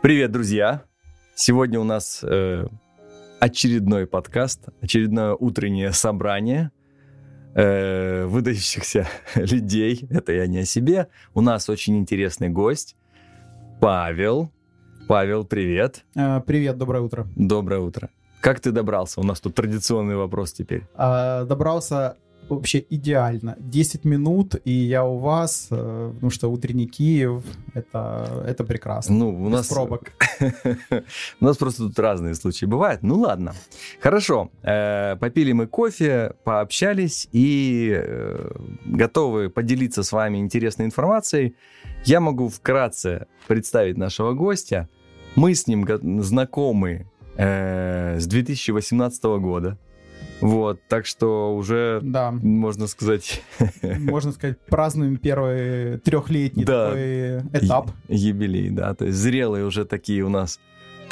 Привет, друзья! Сегодня у нас очередной подкаст, очередное утреннее собрание выдающихся людей. Это я не о себе. У нас очень интересный гость Павел. Павел, привет. Привет, доброе утро. Доброе утро. Как ты добрался? У нас тут традиционный вопрос теперь. Добрался вообще идеально. 10 минут, и я у вас, потому что утренний Киев, это прекрасно. Ну, без пробок. У нас просто тут разные случаи бывают. Ну, ладно. Хорошо. Попили мы кофе, пообщались, и готовы поделиться с вами интересной информацией. Я могу вкратце представить нашего гостя. Мы с ним знакомы с 2018 года. Вот, так что уже, да, можно сказать, празднуем первый трехлетний, да, такой этап. Юбилей, да, то есть зрелые уже такие у нас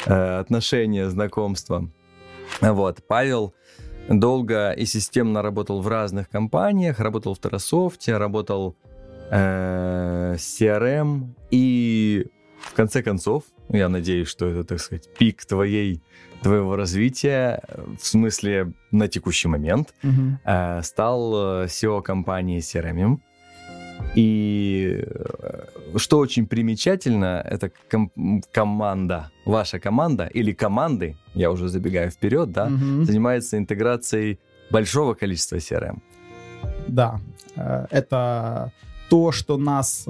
отношения, знакомства. Вот, Павел долго и системно работал в разных компаниях, работал в Террасофте, работал с CRM, и в конце концов, я надеюсь, что это, так сказать, пик твоего развития, в смысле на текущий момент, стал CEO компании CRMiUM. И что очень примечательно, это команда, ваша команда или команды, я уже забегаю вперед, да, занимается интеграцией большого количества CRM. Да, это то, что нас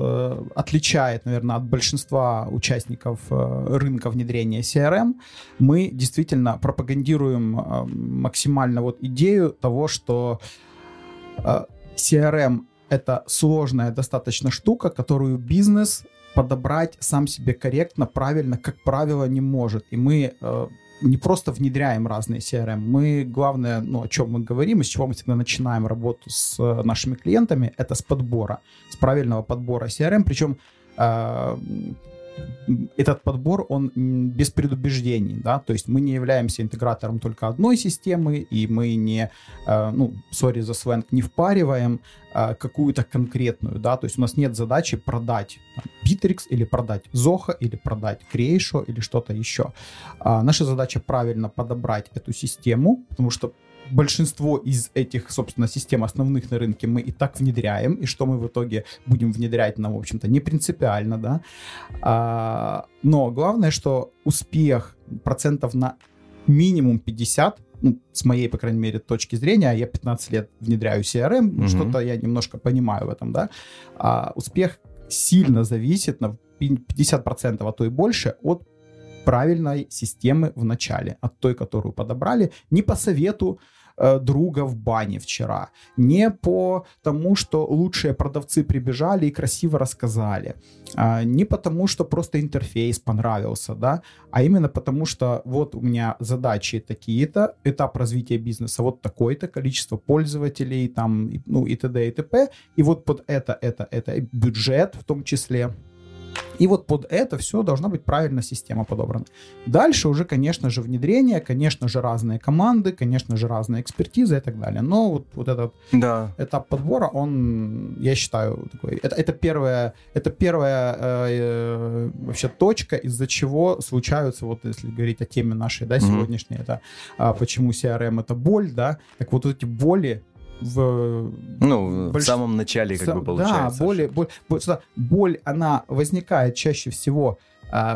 отличает, наверное, от большинства участников рынка внедрения CRM. Мы действительно пропагандируем максимально вот идею того, что CRM — это сложная достаточно штука, которую бизнес подобрать сам себе корректно, правильно, как правило, не может. И мы не просто внедряем разные CRM, мы, главное, о чем мы говорим, из чего мы всегда начинаем работу с нашими клиентами, это с подбора, с правильного подбора CRM, причем этот подбор, он без предубеждений, да, то есть мы не являемся интегратором только одной системы, и мы не, sorry за сленг, не впариваем какую-то конкретную, да, то есть у нас нет задачи продать Bitrix или продать Zoho или продать Creatio или что-то еще. Наша задача правильно подобрать эту систему, потому что большинство из этих, собственно, систем основных на рынке мы и так внедряем, и что мы в итоге будем внедрять, нам, в общем-то, не принципиально, да. Но главное, что успех процентов на минимум 50, с моей, по крайней мере, точки зрения, я 15 лет внедряю CRM, что-то я немножко понимаю в этом, да. Успех сильно зависит на 50%, а то и больше, от правильной системы в начале, от той, которую подобрали, не по совету друга в бане вчера, не по тому, что лучшие продавцы прибежали и красиво рассказали, не потому, что просто интерфейс понравился, да, а именно потому, что вот у меня задачи такие-то, этап развития бизнеса вот такой-то, количество пользователей, там, и т.д. и т.п., и вот под это, бюджет в том числе. И вот под это все должна быть правильно система подобрана. Дальше уже, конечно же, внедрение, конечно же, разные команды, конечно же, разные экспертизы и так далее. Но вот этот этап подбора, он, я считаю, такой, это первая вообще точка, из-за чего случаются, вот если говорить о теме нашей, да, сегодняшней, это почему CRM — это боль, да, так вот эти боли, в самом начале как бы получается. Да, боль, она возникает чаще всего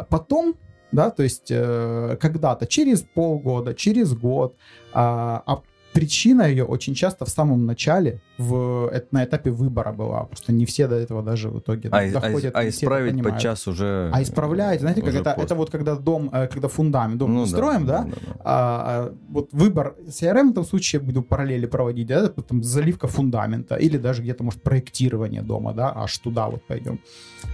потом, да, то есть когда-то, через полгода, через год, а причина ее очень часто в самом начале, на этапе выбора была, просто не все до этого даже в итоге доходят. А исправить подчас уже... А исправлять, знаете, как это вот когда фундамент, дом строим, да. Вот выбор CRM в этом случае, буду параллели проводить, да, потом заливка фундамента, или даже где-то, может, проектирование дома, да, аж туда вот пойдем.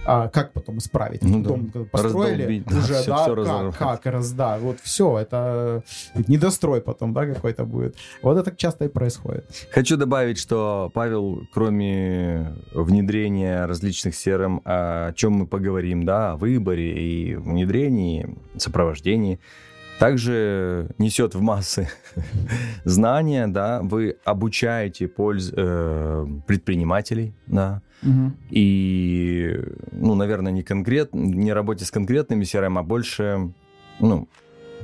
Как потом исправить? Дом построили, уже, да, как раз, да, вот все, это недострой потом, да, какой-то будет. Вот это часто и происходит. Хочу добавить, что Павел, кроме внедрения различных CRM, о чем мы поговорим, да, о выборе и внедрении, сопровождении, Также несет в массы знания, да, вы обучаете предпринимателей, да, и, ну, наверное, не работе с конкретными CRM, а больше, ну,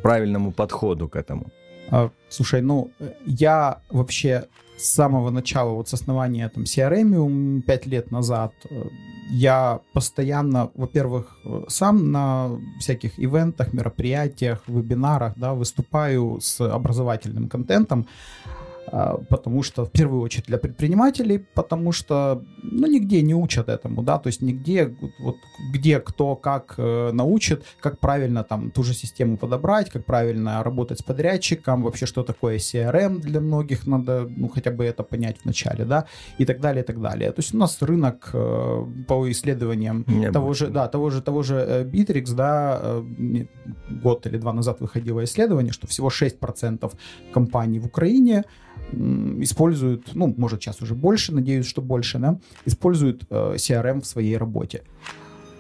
правильному подходу к этому. Слушай, ну, я вообще с самого начала, вот с основания там CRMiUM 5 лет назад, я постоянно, во-первых, сам на всяких ивентах, мероприятиях, вебинарах, да, выступаю с образовательным контентом, потому что, в первую очередь, для предпринимателей, потому что, ну, нигде не учат этому, да, то есть нигде, вот, где кто как научит, как правильно там ту же систему подобрать, как правильно работать с подрядчиком, вообще, что такое CRM для многих, надо, ну, хотя бы это понять вначале, да, и так далее, и так далее. То есть у нас рынок по исследованиям того же Bitrix, да, год или два назад выходило исследование, что всего 6% компаний в Украине используют, ну, может, сейчас уже больше, надеюсь, что больше, да, используют CRM в своей работе.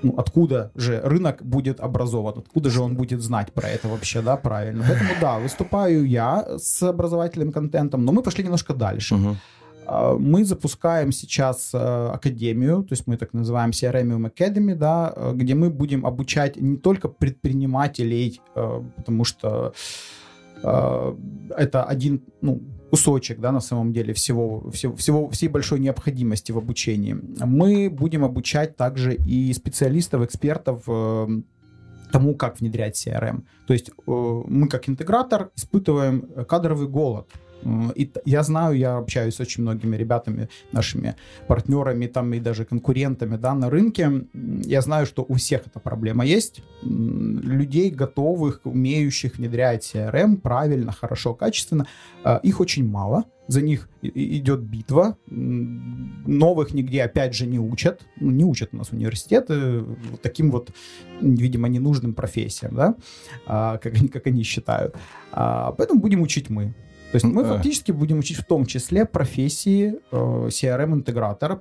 Ну, откуда же рынок будет образован, откуда же он будет знать про это вообще, да, правильно. Поэтому, да, выступаю я с образовательным контентом, но мы пошли немножко дальше. Угу. Мы запускаем сейчас академию, то есть мы так называем CRMiUM Academy, да, где мы будем обучать не только предпринимателей, потому что это один, ну, кусочек, да, на самом деле, всей большой необходимости в обучении. Мы будем обучать также и специалистов, экспертов тому, как внедрять CRM. То есть мы как интегратор испытываем кадровый голод. И я знаю, я общаюсь с очень многими ребятами, нашими партнерами там, и даже конкурентами, да, на рынке. Я знаю, что у всех эта проблема есть. Людей, готовых, умеющих внедрять CRM правильно, хорошо, качественно, их очень мало. За них идет битва. Новых нигде, опять же, не учат. Не учат у нас университеты таким вот, видимо, ненужным профессиям, да, как они считают. Поэтому будем учить мы. То есть мы фактически будем учить в том числе профессии CRM-интегратора,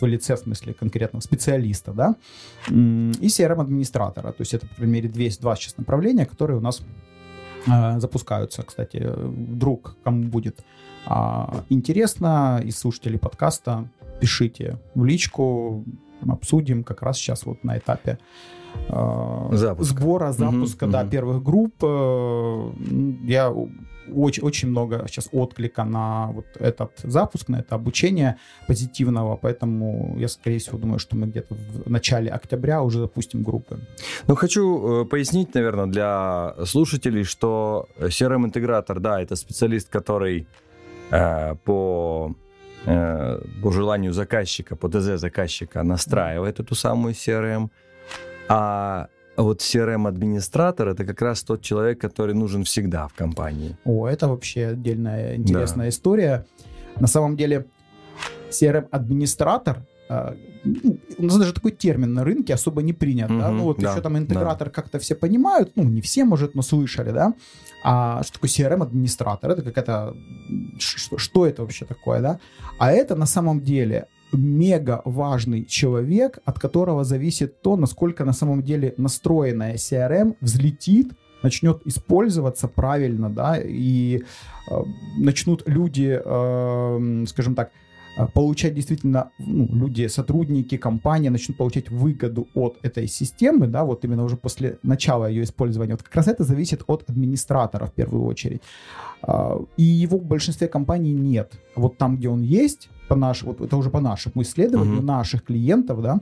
в лице, в смысле, конкретного специалиста, да, и CRM-администратора. То есть это, по крайней мере, два сейчас направления, которые у нас запускаются. Кстати, вдруг кому будет интересно, из слушателей подкаста, пишите в личку, обсудим как раз сейчас вот на этапе запуска первых групп. Я... Очень много сейчас отклика на вот этот запуск, на это обучение позитивного, поэтому я, скорее всего, думаю, что мы где-то в начале октября уже запустим группы. Ну, хочу пояснить, наверное, для слушателей, что CRM-интегратор, да, это специалист, который по желанию заказчика, по ТЗ заказчика настраивает эту самую CRM, а вот CRM-администратор — это как раз тот человек, который нужен всегда в компании. О, это вообще отдельная интересная история. На самом деле CRM-администратор, у нас даже такой термин на рынке особо не принят. Да? Ну вот еще там интегратор как-то все понимают, ну не все, может, но слышали, да? А что такое CRM-администратор? Это какая-то... Что это вообще такое, да? А это на самом деле... мега важный человек, от которого зависит то, насколько на самом деле настроенная CRM взлетит, начнет использоваться правильно, да, и начнут люди, скажем так, получать действительно, ну, люди, сотрудники, компания начнут получать выгоду от этой системы, да, вот именно уже после начала ее использования. Вот как раз это зависит от администратора в первую очередь. И его в большинстве компаний нет. Вот там, где он есть, вот это уже по нашему исследованию, наших клиентов, да,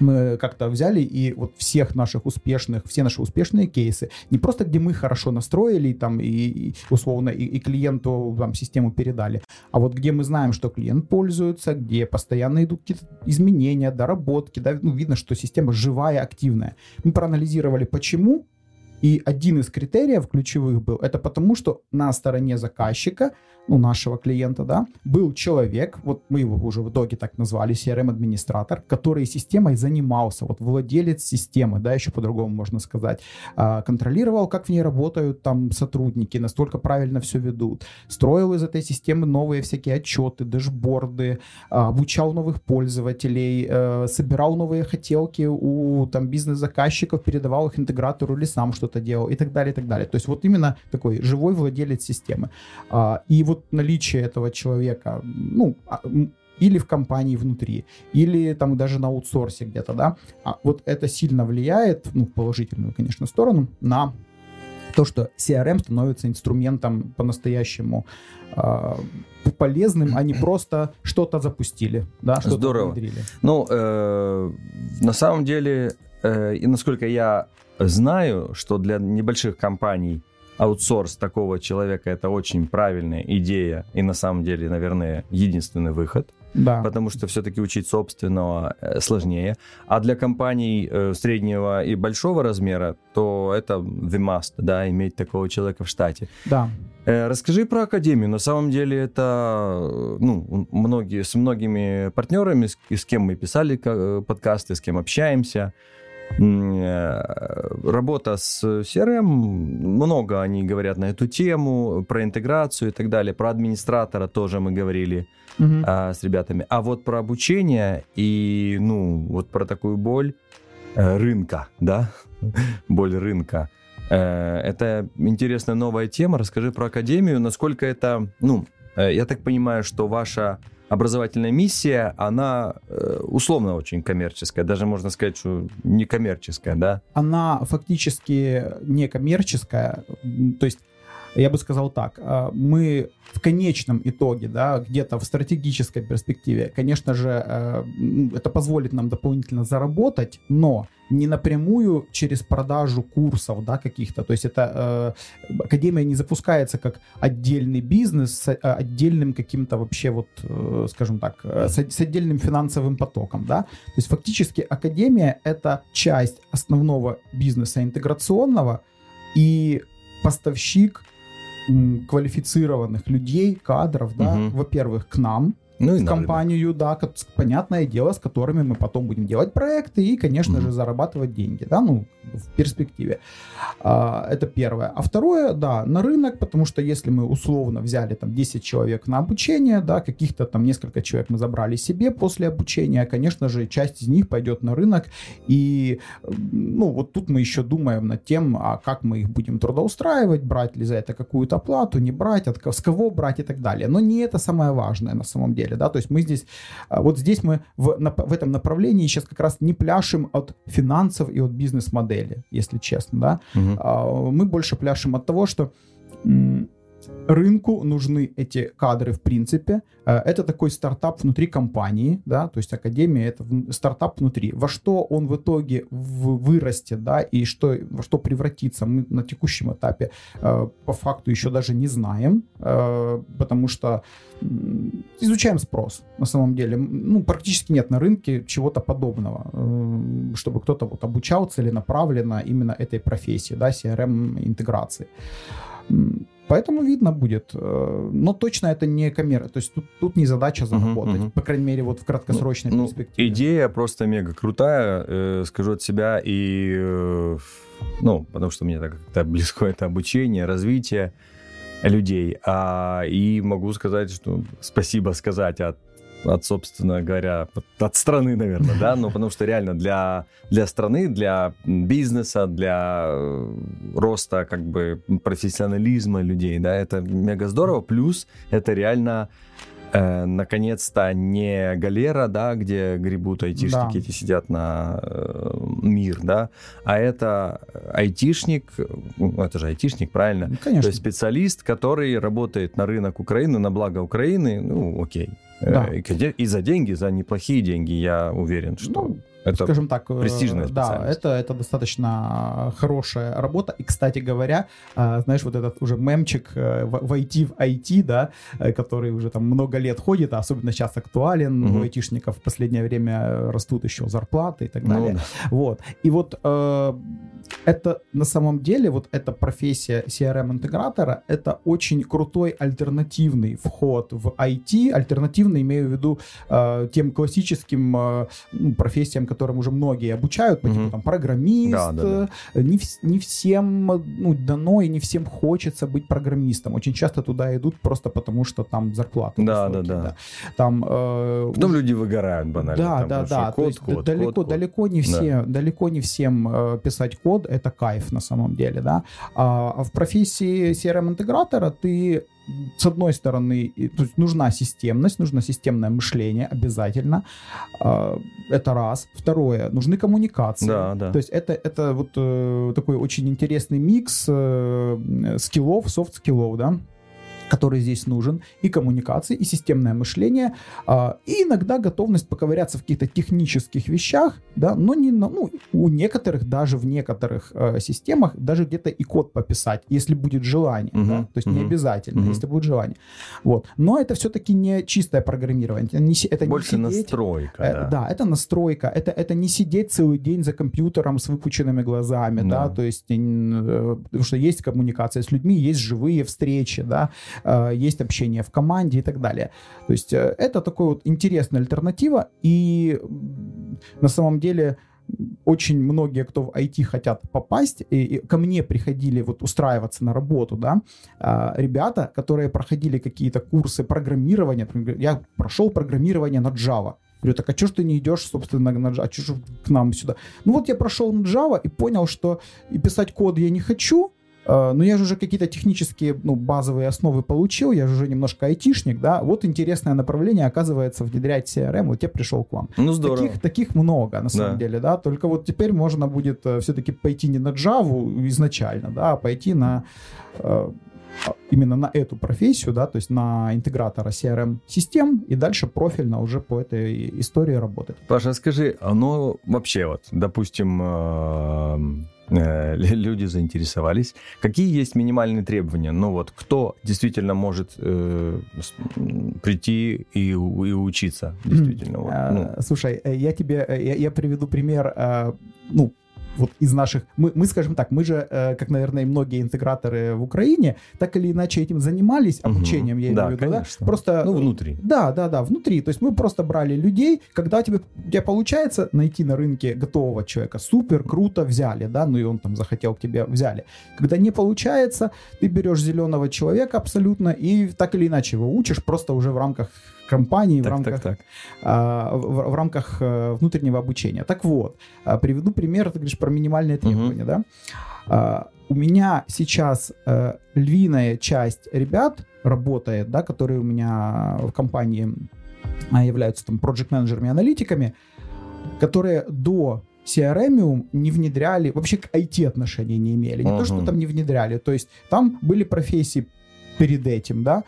мы как-то взяли и вот все наши успешные кейсы, не просто где мы хорошо настроили там и условно и клиенту там систему передали, а вот где мы знаем, что клиент пользуется, где постоянно идут какие-то изменения, доработки, да, ну, видно, что система живая, активная. Мы проанализировали, почему, и один из критериев ключевых был, это потому, что на стороне заказчика ну, нашего клиента, да, был человек, вот мы его уже в итоге так назвали, CRM-администратор, который системой занимался, вот владелец системы, да, еще по-другому можно сказать, контролировал, как в ней работают там сотрудники, настолько правильно все ведут, строил из этой системы новые всякие отчеты, дэшборды, обучал новых пользователей, собирал новые хотелки у там бизнес-заказчиков, передавал их интегратору или сам что-то делал и так далее, и так далее. То есть вот именно такой живой владелец системы. И вот наличие этого человека, ну, или в компании внутри, или там даже на аутсорсе где-то, да, вот это сильно влияет, ну, в положительную, конечно, сторону, на то, что CRM становится инструментом по-настоящему полезным, а не просто что-то запустили, да, что-то здорово внедрили. Ну, на самом деле, и насколько я знаю, что для небольших компаний аутсорс такого человека — это очень правильная идея и на самом деле, наверное, единственный выход. Да. Потому что все-таки учить собственного сложнее. А для компаний среднего и большого размера, то это the must, да, иметь такого человека в штате. Да. Расскажи про академию. На самом деле это, ну, с многими партнерами, с кем мы писали подкасты, с кем общаемся. Работа с CRM, много они говорят на эту тему, про интеграцию и так далее, про администратора тоже мы говорили с ребятами. А вот про обучение и, ну, вот про такую боль рынка, да, боль рынка. Это интересная новая тема. Расскажи про академию, насколько это, ну, я так понимаю, что ваша образовательная миссия, она условно очень коммерческая, даже можно сказать, что не коммерческая, да? Она фактически не коммерческая, то есть я бы сказал так, мы в конечном итоге, да, где-то в стратегической перспективе, конечно же, это позволит нам дополнительно заработать, но не напрямую через продажу курсов, да, каких-то. То есть это академия не запускается как отдельный бизнес с отдельным каким-то вообще вот, скажем так, с отдельным финансовым потоком, да. То есть фактически академия — это часть основного бизнеса интеграционного и поставщик квалифицированных людей, кадров, да, во-первых, к нам, ну, в компанию, да, понятное дело, с которыми мы потом будем делать проекты и, конечно же, зарабатывать деньги, да, ну, в перспективе. Это первое. А второе, да, на рынок, потому что если мы условно взяли там 10 человек на обучение, да, каких-то там несколько человек мы забрали себе после обучения, конечно же, часть из них пойдет на рынок, и, ну, вот тут мы еще думаем над тем, а как мы их будем трудоустраивать, брать ли за это какую-то оплату, не брать, с кого брать и так далее. Но не это самое важное на самом деле. Да? То есть мы здесь, вот здесь мы в этом направлении сейчас как раз не пляшем от финансов и от бизнес-модели, если честно, да? Мы больше пляшем от того, что рынку нужны эти кадры в принципе. Это такой стартап внутри компании, да? То есть академия — это стартап внутри. Во что он в итоге вырастет, да? И что, во что превратится, мы на текущем этапе по факту еще даже не знаем, потому что изучаем спрос на самом деле. Ну, практически нет на рынке чего-то подобного, чтобы кто-то вот обучал целенаправленно именно этой профессии, да, CRM-интеграции. Поэтому видно будет, но точно это не камера, то есть тут не задача заработать, по крайней мере, вот в краткосрочной перспективе. Идея просто мега крутая, скажу от себя, и, ну, потому что мне так как-то близко это обучение, развитие людей, и могу сказать, что спасибо сказать от, собственно говоря, от страны, наверное, да, ну, потому что реально для страны, для бизнеса, для роста, как бы, профессионализма людей, да, это мега здорово, плюс это реально, наконец-то, не галера, да, где гребут айтишники, эти сидят на мир, да, а это айтишник, ну, это же айтишник, правильно? Ну, конечно. То есть специалист, который работает на рынок Украины, на благо Украины, ну, окей. Да. И за деньги, за неплохие деньги, я уверен, что... Ну, это, скажем так, престижная специальность. Да, это достаточно хорошая работа. И, кстати говоря, знаешь, вот этот уже мемчик «Войти в IT», да, который уже там много лет ходит, а особенно сейчас актуален, у айтишников в последнее время растут еще зарплаты и так далее. Ну, да. Вот. И вот Это на самом деле, вот эта профессия CRM-интегратора, это очень крутой альтернативный вход в IT, альтернативно имею в виду тем классическим профессиям, которым уже многие обучают, по типу там программист, Не всем дано и не всем хочется быть программистом. Очень часто туда идут просто потому, что там зарплата высокая. Там, потом люди выгорают банально. Далеко не всем писать код, это кайф на самом деле, да. А в профессии CRM-интегратора ты, с одной стороны, то есть нужна системность, нужно системное мышление обязательно, это раз. Второе, нужны коммуникации. То есть это вот такой очень интересный микс скиллов, софт-скиллов, да, который здесь нужен, и коммуникации, и системное мышление, и иногда готовность поковыряться в каких-то технических вещах, да, но не на, у некоторых, даже в некоторых системах, даже где-то и код пописать, если будет желание, да, то есть не обязательно, если будет желание. Вот. Но это все-таки не чистое программирование. Это больше не сидеть, настройка. Да, это настройка, это не сидеть целый день за компьютером с выпученными глазами, да, то есть, потому что есть коммуникация с людьми, есть живые встречи, да, есть общение в команде и так далее. То есть это такая вот интересная альтернатива, и на самом деле очень многие, кто в IT хотят попасть, и ко мне приходили вот устраиваться на работу, да, ребята, которые проходили какие-то курсы программирования. Я прошел программирование на Java. Говорю, так а чё ж ты не идешь, собственно, на Java? А чё ж к нам сюда? Ну вот я прошел на Java и понял, что и писать код я не хочу, но я же уже какие-то технические, базовые основы получил, я же уже немножко айтишник, да, вот интересное направление, оказывается, внедрять CRM, вот я пришел к вам. Ну, здорово. Таких много, на самом деле, да, только вот теперь можно будет все-таки пойти не на Java изначально, да, а пойти на... именно на эту профессию, да, то есть на интегратора CRM-систем, и дальше профильно уже по этой истории работать. Паша, скажи, оно вообще вот, допустим, люди заинтересовались, какие есть минимальные требования? Ну вот, кто действительно может прийти и учиться? Действительно, Слушай, я приведу пример, вот из наших, мы скажем так, мы же, как, наверное, и многие интеграторы в Украине, так или иначе этим занимались, обучением, я имею в виду, да? Просто, внутри. Внутри, то есть мы просто брали людей, когда у тебя получается найти на рынке готового человека, супер, круто, взяли, да, и он там захотел к тебе, взяли. Когда не получается, ты берешь зеленого человека абсолютно, и так или иначе его учишь, просто уже в рамках компании, в рамках внутреннего обучения. Так вот, приведу пример, ты говоришь про минимальные требования, да? У меня сейчас львиная часть ребят работает, да, которые у меня в компании являются там проджект-менеджерами, аналитиками, которые до CRMiUM не внедряли, вообще к IT отношения не имели. Не то, что там не внедряли, то есть там были профессии перед этим, да,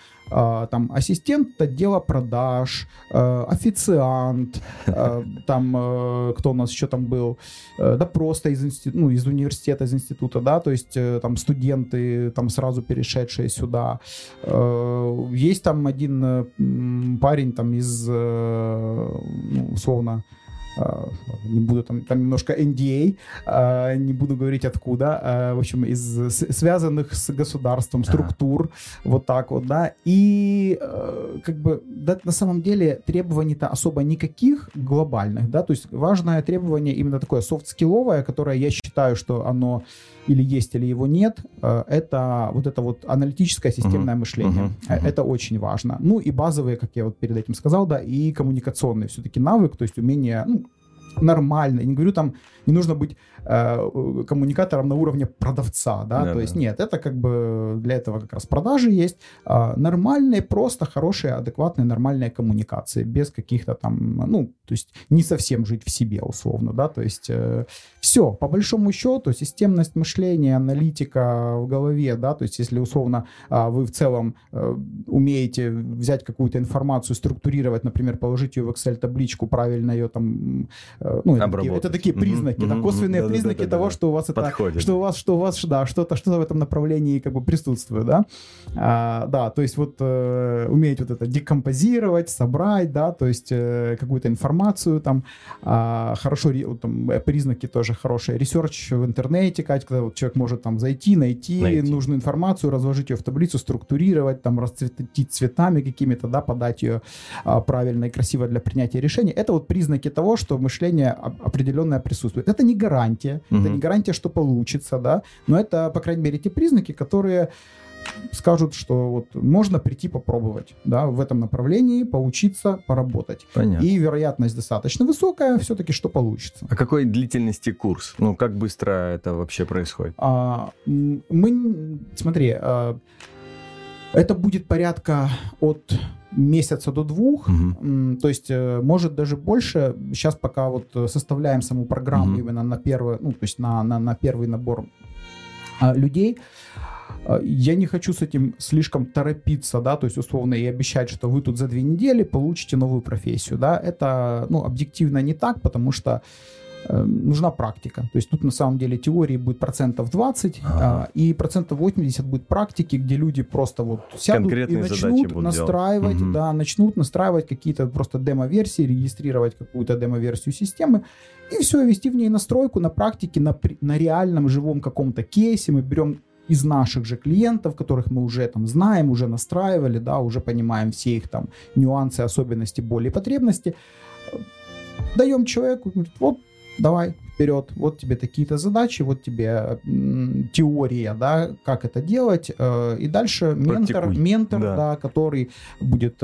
там ассистент отдела продаж, официант, там кто у нас еще там был, да просто из университета, из института, да, то есть там студенты, там сразу перешедшие сюда. Есть там один парень там из, условно, не буду там немножко NDA, не буду говорить откуда, в общем, из связанных с государством структур, вот так вот, да, и как бы, да, на самом деле требований-то особо никаких глобальных, да, то есть важное требование именно такое софт-скилловое, которое я считаю, что оно или есть, или его нет, это аналитическое системное мышление. Это очень важно. И базовые, как я вот перед этим сказал, да, и коммуникационный все-таки навык, то есть умение, нормально. Я не говорю, там не нужно быть коммуникатором на уровне продавца, да, то есть нет, это как бы для этого как раз продажи есть. Нормальные, просто хорошие, адекватные, нормальные коммуникации, без каких-то там, то есть не совсем жить в себе условно, да, то есть все, по большому счету, системность мышления, аналитика в голове, да, то есть если условно вы в целом умеете взять какую-то информацию, структурировать, например, положить ее в Excel-табличку, правильно ее там, это такие признаки, признаки, да, косвенные признаки того, что у вас это, что у вас да, что-то в этом направлении как бы присутствует, да. Да, то есть вот уметь вот это декомпозировать, собрать, да, то есть какую-то информацию там, хорошо, там, признаки тоже хорошие, ресерч в интернете, когда вот человек может там зайти, найти нужную информацию, разложить ее в таблицу, структурировать, там, расцветить цветами какими-то, да, подать ее правильно и красиво для принятия решений. Это вот признаки того, что мышление определенное присутствует. Это не гарантия, это не гарантия, что получится, да, но это, по крайней мере, те признаки, которые скажут, что вот можно прийти попробовать, да, в этом направлении, поучиться, поработать. Понятно. И вероятность достаточно высокая все-таки, что получится. А какой длительности курс? Ну, как быстро это вообще происходит? Смотри, это будет порядка от месяца до 2, то есть может даже больше. Сейчас пока вот составляем саму программу именно на первый, ну, то есть на первый набор людей. Я не хочу с этим слишком торопиться, да, то есть условно и обещать, что вы тут за 2 недели получите новую профессию, да, это, ну, объективно не так, потому что нужна практика, то есть тут на самом деле теории будет 20%, и 80% будет практики, где люди просто вот сядут и начнут настраивать, да, начнут настраивать какие-то просто демо-версии, регистрировать какую-то демо-версию системы, и все, вести в ней настройку на практике, на реальном живом каком-то кейсе. Мы берем из наших же клиентов, которых мы уже там знаем, уже настраивали, да, уже понимаем все их там нюансы, особенности, боли и потребности. Даем человеку, говорит, вот, давай, вперед, вот тебе такие-то задачи, вот тебе теория, да, как это делать, и дальше ментор, да, который будет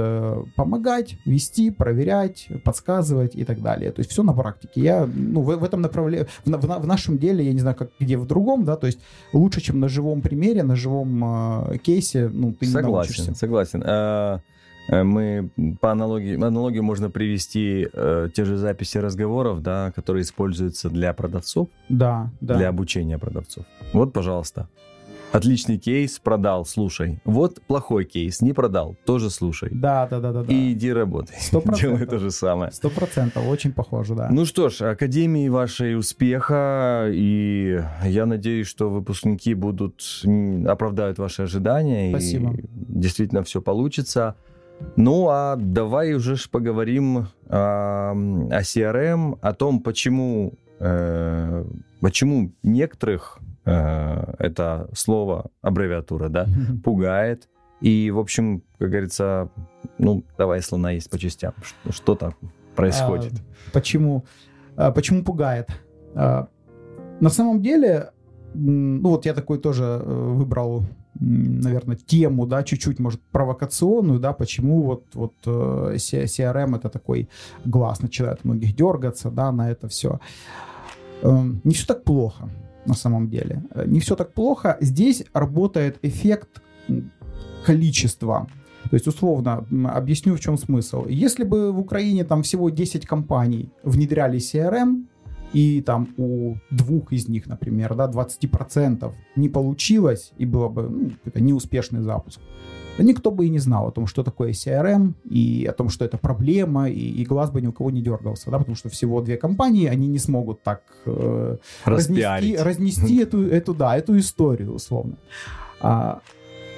помогать, вести, проверять, подсказывать и так далее. То есть все на практике. Я, ну, в этом направлении, в нашем деле, я не знаю, как где в другом, да, то есть лучше, чем на живом примере, на живом кейсе, ну, ты не научишься. Согласен. Мы по аналогии можно привести те же записи разговоров, да, которые используются для продавцов, да. Для обучения продавцов. Вот, пожалуйста, отличный кейс, продал, слушай. Вот плохой кейс, не продал, тоже слушай. Да. И иди работай, 100%. Делай то же самое. 100%, очень похоже, да. Ну что ж, Академии вашей успеха, и я надеюсь, что выпускники оправдают ваши ожидания. Спасибо. И действительно все получится. Ну, а давай уже поговорим о CRM, о том, почему некоторых это слово, аббревиатура, да, пугает. И, в общем, как говорится, ну, давай слона есть по частям. Что там происходит? Почему пугает? На самом деле, ну, вот я такой тоже выбрал, наверное, тему, да, чуть-чуть, может, провокационную, да, почему вот CRM это такой глаз начинает многих дергаться, да, на это все. Не все так плохо, на самом деле. Не все так плохо. Здесь работает эффект количества. То есть, условно, объясню, в чем смысл. Если бы в Украине там всего 10 компаний внедряли CRM, и там у 2 из них, например, да, 20% не получилось, и было бы, ну, это неуспешный запуск, да никто бы и не знал о том, что такое CRM, и о том, что это проблема, и глаз бы ни у кого не дергался, да, потому что всего 2 компании, они не смогут так разнести эту историю, условно.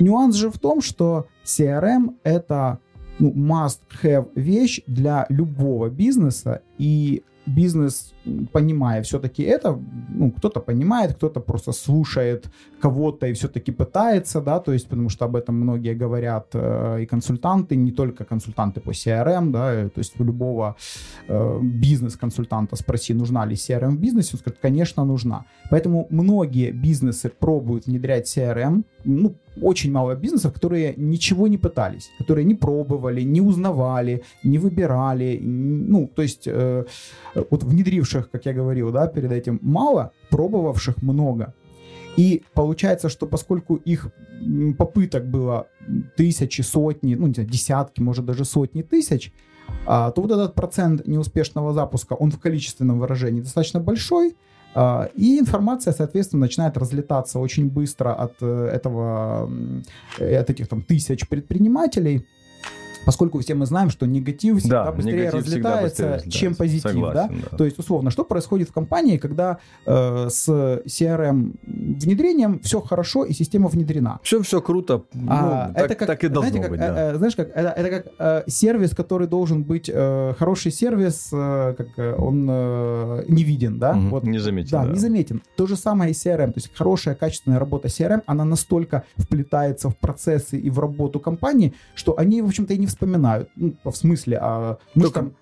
Нюанс же в том, что CRM — это, ну, must-have вещь для любого бизнеса, и бизнес, понимая все-таки это, ну, кто-то понимает, кто-то просто слушает кого-то и все-таки пытается, да, то есть, потому что об этом многие говорят, и консультанты, не только консультанты по CRM, да, то есть у любого бизнес-консультанта спроси, нужна ли CRM в бизнесе, он скажет, конечно, нужна. Поэтому многие бизнесы пробуют внедрять CRM, ну, очень мало бизнесов, которые ничего не пытались, которые не пробовали, не узнавали, не выбирали, ну, то есть вот внедривших, как я говорил, да, перед этим мало, пробовавших много. И получается, что поскольку их попыток было тысячи, сотни, ну, не знаю, десятки, может, даже сотни тысяч, то вот этот процент неуспешного запуска, он в количественном выражении достаточно большой, и информация, соответственно, начинает разлетаться очень быстро от этих там тысяч предпринимателей Поскольку все мы знаем, что негатив всегда быстрее разлетается, чем позитив. Согласен, да? Да. То есть, условно, что происходит в компании, когда с CRM-внедрением все хорошо и система внедрена? Все круто, так и должно быть. Знаешь, как, это как сервис, который должен быть, хороший сервис, как он не виден, да? Угу, вот, незаметен. Да, да, незаметен. То же самое и CRM. То есть хорошая, качественная работа CRM, она настолько вплетается в процессы и в работу компании, что они, в общем-то, и не вспоминают. Ну, в смысле,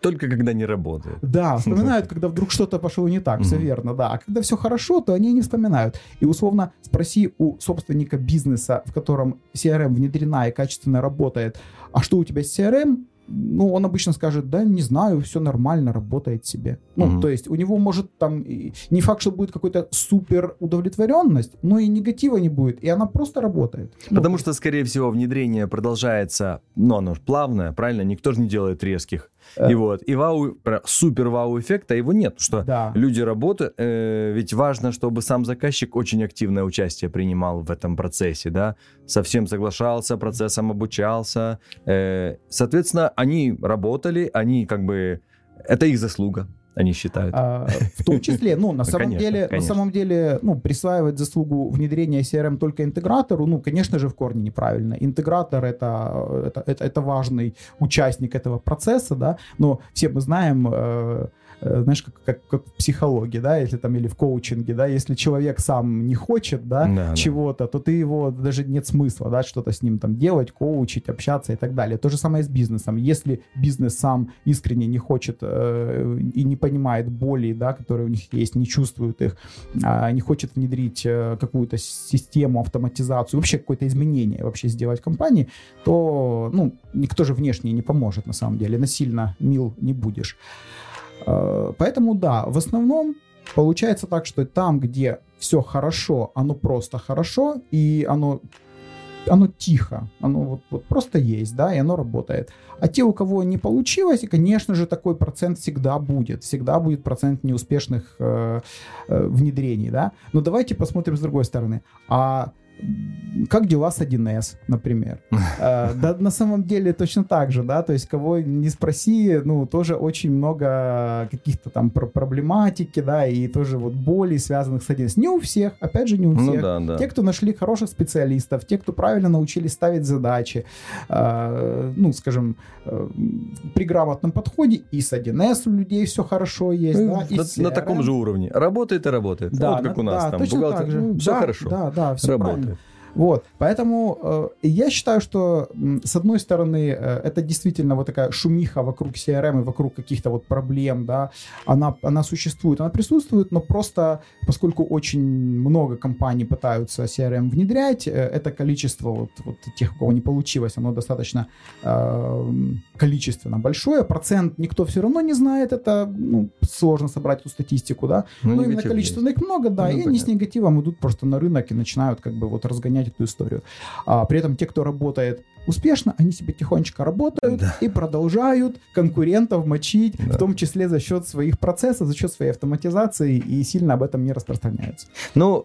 только когда не работают. Да, вспоминают, когда вдруг что-то пошло не так, все верно, да. А когда все хорошо, то они не вспоминают. И, условно, спроси у собственника бизнеса, в котором CRM внедрена и качественно работает, а что у тебя с CRM? Ну, он обычно скажет, да, не знаю, все нормально, работает себе. Ну, то есть у него может там, не факт, что будет какой-то супер удовлетворенность, но и негатива не будет, и она просто работает. Потому что, скорее всего, внедрение продолжается, но оно же плавное, правильно? Никто же не делает резких. И вот, и супер-вау-эффекта его нет, что люди работают, ведь важно, чтобы сам заказчик очень активное участие принимал в этом процессе, да, совсем соглашался, процессом обучался, соответственно, они работали, они как бы, это их заслуга. Они считают. В том числе, ну, на самом деле, ну, присваивать заслугу внедрения CRM только интегратору, ну, конечно же, в корне неправильно. Интегратор — это важный участник этого процесса, да, но все мы знаем, знаешь, как в психологии, да, если там, или в коучинге, да, если человек сам не хочет, да, чего-то, то ты его, даже нет смысла, да, что-то с ним там делать, коучить, общаться и так далее. То же самое с бизнесом. Если бизнес сам искренне не хочет и не понимает боли, да, которые у них есть, не чувствует их, не хочет внедрить какую-то систему, автоматизацию, вообще какое-то изменение вообще сделать в компании, то, ну, никто же внешне не поможет, на самом деле, насильно мил не будешь. Поэтому, да, в основном получается так, что там, где все хорошо, оно просто хорошо, и оно тихо, оно вот просто есть, да, и оно работает. А те, у кого не получилось, и, конечно же, такой процент всегда будет процент неуспешных внедрений, да. Но давайте посмотрим с другой стороны. А как дела с 1С, например? Да, на самом деле точно так же, да, то есть кого не спроси, ну, тоже очень много каких-то там проблематики, да, и тоже вот болей, связанных с 1С. Не у всех, опять же, не у всех. Ну, да. Те, кто нашли хороших специалистов, те, кто правильно научились ставить задачи, ну, скажем, при грамотном подходе, и с 1С у людей все хорошо есть, да, и на таком же уровне. Работает и работает. Да, вот как у нас там бухгалтер. Все хорошо. Да, все работает. Вот, поэтому я считаю, что с одной стороны это действительно вот такая шумиха вокруг CRM и вокруг каких-то вот проблем, да, она существует, она присутствует, но просто поскольку очень много компаний пытаются CRM внедрять, это количество вот тех, у кого не получилось, оно достаточно количественно большое, процент никто все равно не знает, это, ну, сложно собрать эту статистику, да, но именно количественных много, да, и они с негативом идут просто на рынок и начинают как бы вот разгонять эту историю. При этом те, кто работает успешно, они себе тихонечко работают и продолжают конкурентов мочить, в том числе за счет своих процессов, за счет своей автоматизации, и сильно об этом не распространяются. Ну,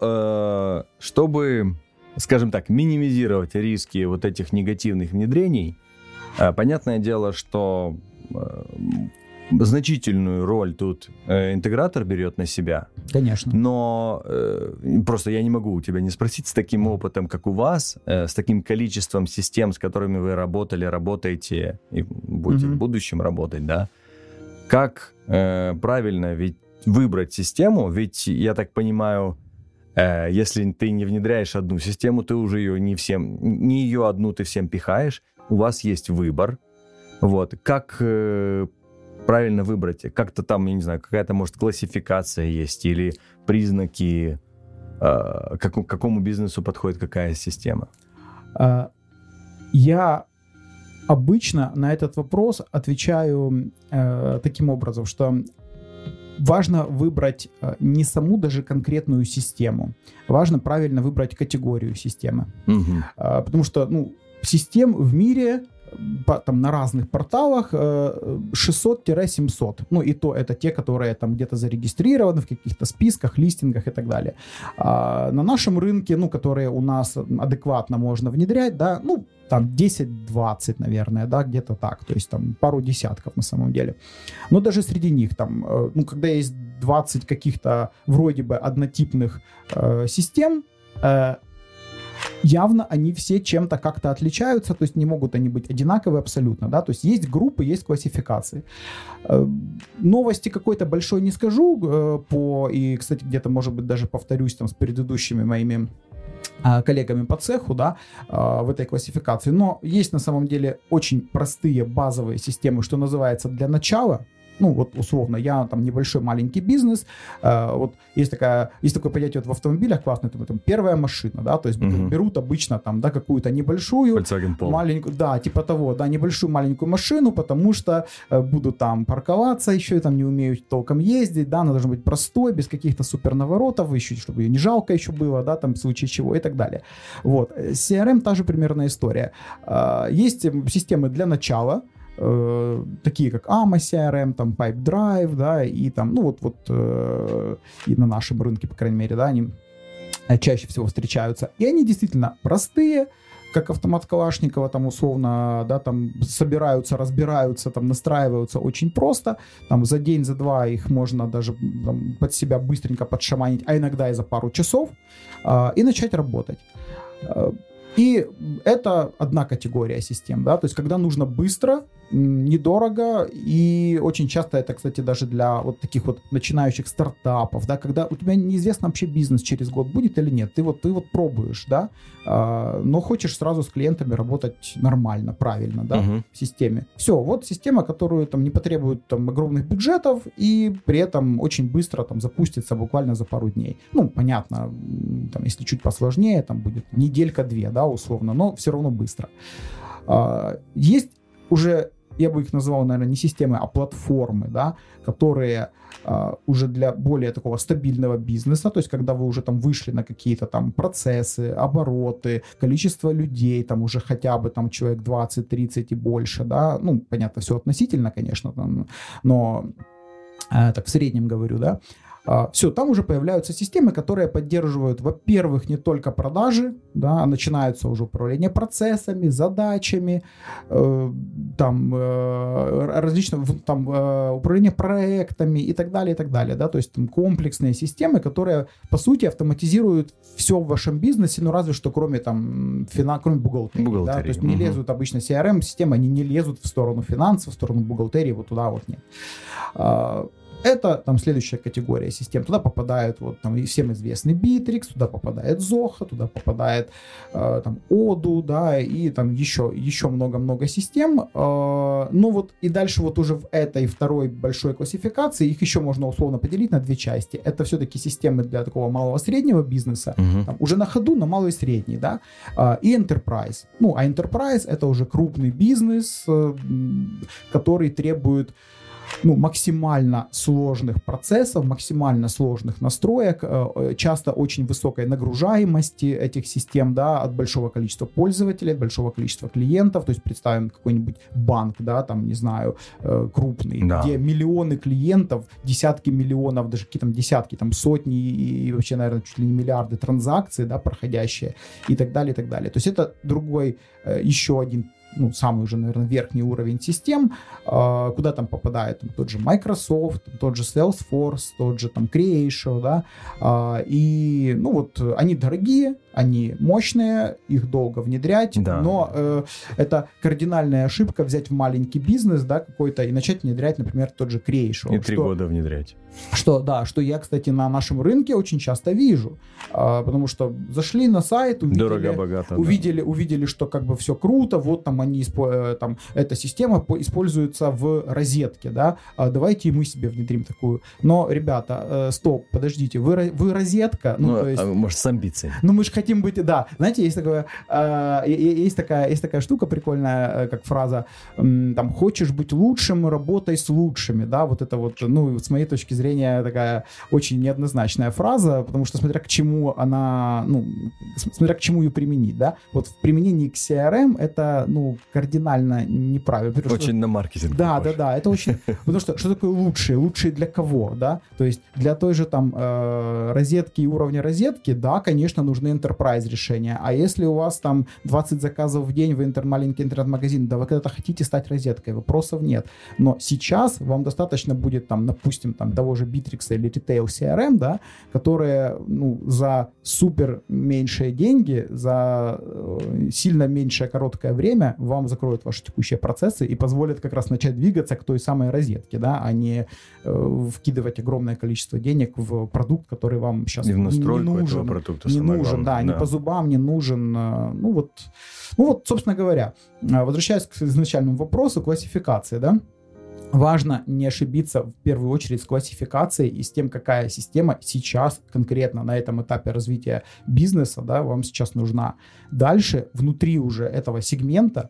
чтобы, скажем так, минимизировать риски вот этих негативных внедрений, понятное дело, что значительную роль тут интегратор берет на себя. Конечно. Но просто я не могу у тебя не спросить, с таким опытом, как у вас, с таким количеством систем, с которыми вы работали, работаете и будете в будущем работать, да, как правильно ведь выбрать систему? Ведь, я так понимаю, если ты не внедряешь одну систему, ты уже ее не всем пихаешь, у вас есть выбор. Вот. Как правильно выбрать? Как-то там, я не знаю, какая-то, может, классификация есть или признаки, какому бизнесу подходит какая система? Я обычно на этот вопрос отвечаю таким образом, что важно выбрать не саму даже конкретную систему, важно правильно выбрать категорию системы. Потому что, ну, систем в мире там на разных порталах 600-700. Ну и то это те, которые там где-то зарегистрированы в каких-то списках, листингах и так далее. На нашем рынке, ну, которые у нас адекватно можно внедрять, да, ну, там 10-20, наверное, да, где-то так, то есть там пару десятков на самом деле. Но даже среди них там, ну, когда есть 20 каких-то вроде бы однотипных систем, явно они все чем-то как-то отличаются, то есть не могут они быть одинаковы абсолютно, да, то есть есть группы, есть классификации. Новости какой-то большой не скажу, и, кстати, где-то, может быть, даже повторюсь там с предыдущими моими коллегами по цеху, да, в этой классификации, но есть на самом деле очень простые базовые системы, что называется, для начала. Ну, вот условно, я там небольшой маленький бизнес, вот есть такое понятие вот в автомобилях классное, там первая машина, да, то есть берут обычно там, да, какую-то небольшую, маленькую, да, типа того, да, небольшую маленькую машину, потому что буду там парковаться, еще там не умею толком ездить, да, она должна быть простой, без каких-то супер наворотов, еще, чтобы ее не жалко еще было, да, там в случае чего и так далее. Вот, CRM та же примерная история. Есть системы для начала, такие как amoCRM, там PipeDrive, да, и там, ну вот, и на нашем рынке, по крайней мере, да, они чаще всего встречаются. И они действительно простые, как автомат Калашникова, там условно, да, там собираются, разбираются, там настраиваются очень просто, там за день, за два их можно даже там под себя быстренько подшаманить, а иногда и за пару часов, и начать работать. И это одна категория систем, да, то есть когда нужно быстро, недорого, и очень часто это, кстати, даже для вот таких вот начинающих стартапов, да, когда у тебя неизвестно вообще бизнес через год будет или нет, ты вот пробуешь, да, но хочешь сразу с клиентами работать нормально, правильно, да, в системе. Все, вот система, которую там не потребует там огромных бюджетов, и при этом очень быстро там запустится буквально за пару дней. Ну, понятно, там, если чуть посложнее, там будет неделька-две, да, условно, но все равно быстро. Есть уже, я бы их назвал, наверное, не системы, а платформы, да, которые уже для более такого стабильного бизнеса, то есть когда вы уже там вышли на какие-то там процессы, обороты, количество людей, там уже хотя бы там человек 20-30 и больше, да, ну, понятно, все относительно, конечно, там, но так в среднем говорю, да, все, там уже появляются системы, которые поддерживают, во-первых, не только продажи, да, а начинается уже управление процессами, задачами, там, различные, там, управление проектами и так далее, да, то есть там комплексные системы, которые, по сути, автоматизируют все в вашем бизнесе, ну, разве что кроме там, кроме бухгалтерии, да, то есть не лезут обычно CRM-системы, они не лезут в сторону финансов, в сторону бухгалтерии, вот туда вот нет. Это там следующая категория систем. Туда попадают вот там всем известный Bitrix, туда попадает Zoho, туда попадает там Odoo, да, и там еще много-много систем. Но вот и дальше вот уже в этой второй большой классификации их еще можно условно поделить на две части. Это все-таки системы для такого малого-среднего бизнеса, там, уже на ходу, но малый и средний, да, и Enterprise. Ну, а Enterprise это уже крупный бизнес, который требует, ну, максимально сложных процессов, максимально сложных настроек, часто очень высокой нагружаемости этих систем, да, от большого количества пользователей, от большого количества клиентов, то есть представим какой-нибудь банк, да, там, не знаю, крупный, да, где миллионы клиентов, десятки миллионов, даже какие-то десятки, там, сотни и вообще, наверное, чуть ли не миллиарды транзакций, да, проходящие и так далее, и так далее. То есть это другой, еще один, ну, самый уже, наверное, верхний уровень систем, куда там попадает там, тот же Microsoft, тот же Salesforce, тот же там Creatio, да, и, ну, вот, они дорогие, они мощные, их долго внедрять, да, но это кардинальная ошибка взять в маленький бизнес, да, какой-то, и начать внедрять, например, тот же Creatio. И 3 года внедрять. Что, да, что я, кстати, на нашем рынке очень часто вижу, потому что зашли на сайт, увидели, что как бы все круто, вот там они, там, эта система используется в розетке, да, давайте и мы себе внедрим такую. Но, ребята, стоп, подождите, вы розетка? Ну, то есть, может, с амбицией. Ну, мы же хотим быть, да, знаете, есть такая штука прикольная, как фраза, там, хочешь быть лучшим, работай с лучшими, да, вот это вот, ну, с моей точки зрения, такая очень неоднозначная фраза, потому что смотря к чему она, ну, смотря к чему ее применить, да, вот в применении к CRM это, ну, ну, кардинально неправильно. Потому очень что... на маркетинг. Да, похоже. Да, да. Это очень... Потому что что такое лучшие? Лучшие для кого, да? То есть для той же там розетки и уровня розетки, да, конечно, нужны enterprise решения. А если у вас там 20 заказов в день, вы маленький интернет-магазин, да вы когда-то хотите стать розеткой, вопросов нет. Но сейчас вам достаточно будет там, допустим, там того же Bitrix или Retail CRM, да, которые, ну, за супер меньшие деньги, за сильно меньшее короткое время вам закроют ваши текущие процессы и позволят как раз начать двигаться к той самой розетке, да, а не вкидывать огромное количество денег в продукт, который вам сейчас не нужен. Не нужен, да, не по зубам, не нужен. Ну вот, собственно говоря, возвращаясь к изначальному вопросу классификации, да, важно не ошибиться в первую очередь с классификацией и с тем, какая система сейчас конкретно на этом этапе развития бизнеса, да, вам сейчас нужна. Дальше, внутри уже этого сегмента,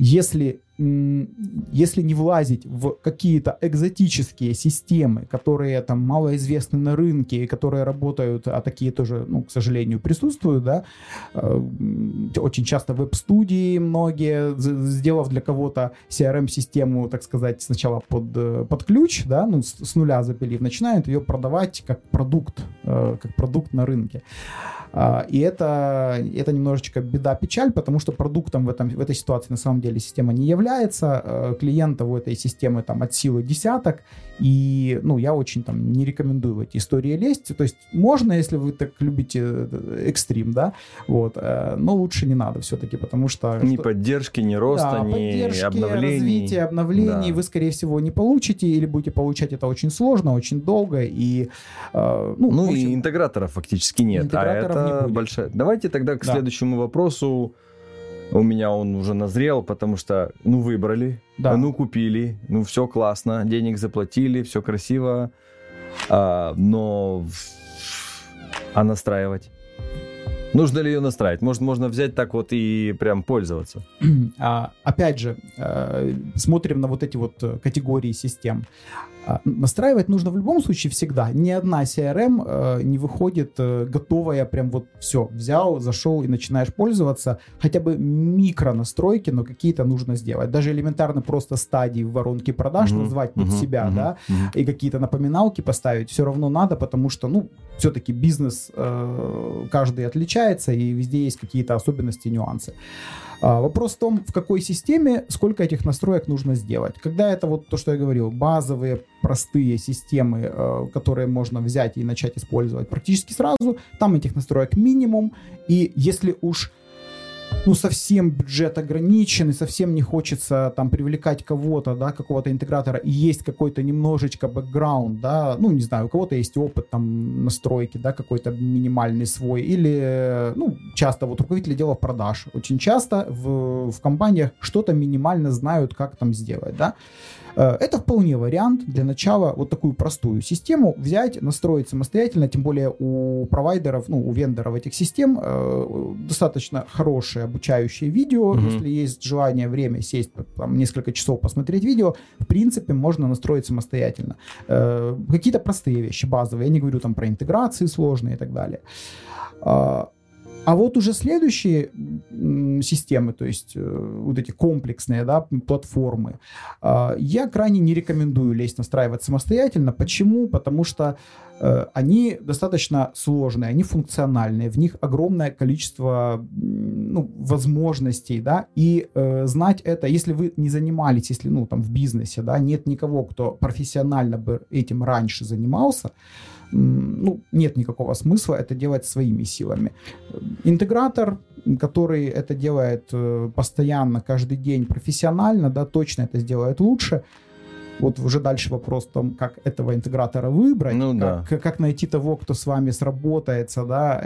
если не влазить в какие-то экзотические системы, которые там малоизвестны на рынке, которые работают, а такие тоже, ну, к сожалению, присутствуют, да, очень часто веб-студии многие, сделав для кого-то CRM-систему, так сказать, сначала под ключ, да, ну, с нуля запилив, начинают ее продавать как продукт на рынке. И это немножечко беда-печаль, потому что продуктом в этой ситуации на самом деле система не является. Клиентов у этой системы там от силы десяток, и, ну, я очень там не рекомендую в эти истории лезть, то есть можно, если вы так любите экстрим, да, вот, но лучше не надо все-таки, потому что... Ни поддержки, ни роста, да, ни обновлений. Развития, обновлений, да. Вы, скорее всего, не получите, или будете получать это очень сложно, очень долго, и... Ну общем, и интеграторов фактически нет, интеграторов а это большая... Давайте тогда к следующему вопросу. У меня он уже назрел, потому что, ну, выбрали, да. Ну, купили, ну, все классно, денег заплатили, все красиво, но... А настраивать? Нужно ли ее настраивать? Может, можно взять так вот и прям пользоваться? Опять же, смотрим на вот эти вот категории систем. Настраивать нужно в любом случае всегда. Ни одна CRM не выходит готовая, прям вот все, взял, зашел и начинаешь пользоваться. Хотя бы микронастройки, но какие-то нужно сделать. Даже элементарно просто стадии в воронке продаж назвать под себя, да, и какие-то напоминалки поставить все равно надо, потому что, ну, все-таки бизнес каждый отличается, и везде есть какие-то особенности, нюансы. Вопрос в том, в какой системе, сколько этих настроек нужно сделать. Когда это вот то, что я говорил, базовые, простые системы, которые можно взять и начать использовать практически сразу, там этих настроек минимум, и если уж, ну, совсем бюджет ограничен, и совсем не хочется там привлекать кого-то, да, какого-то интегратора, и есть какой-то немножечко бэкграунд, да, ну, не знаю, у кого-то есть опыт там настройки, да, какой-то минимальный свой, или, ну, часто вот руководители отделов продаж, очень часто в компаниях что-то минимально знают, как там сделать, да. Это вполне вариант для начала вот такую простую систему взять, настроить самостоятельно, тем более у провайдеров, ну, у вендоров этих систем достаточно хорошие обучающие видео, если есть желание, время сесть, там, несколько часов посмотреть видео, в принципе, можно настроить самостоятельно. Какие-то простые вещи, базовые, я не говорю там про интеграции сложные и так далее. А вот уже следующие системы, то есть вот эти комплексные, да, платформы, я крайне не рекомендую лезть настраивать самостоятельно. Почему? Потому что они достаточно сложные, они функциональные, в них огромное количество, ну, возможностей, да, и знать это, если вы не занимались, если, ну, там в бизнесе, да, нет никого, кто профессионально бы этим раньше занимался, ну, нет никакого смысла это делать своими силами. Интегратор, который это делает постоянно, каждый день профессионально, да, точно это сделает лучше. Вот уже дальше вопрос в том, как этого интегратора выбрать, ну, да. Как найти того, кто с вами сработается, да,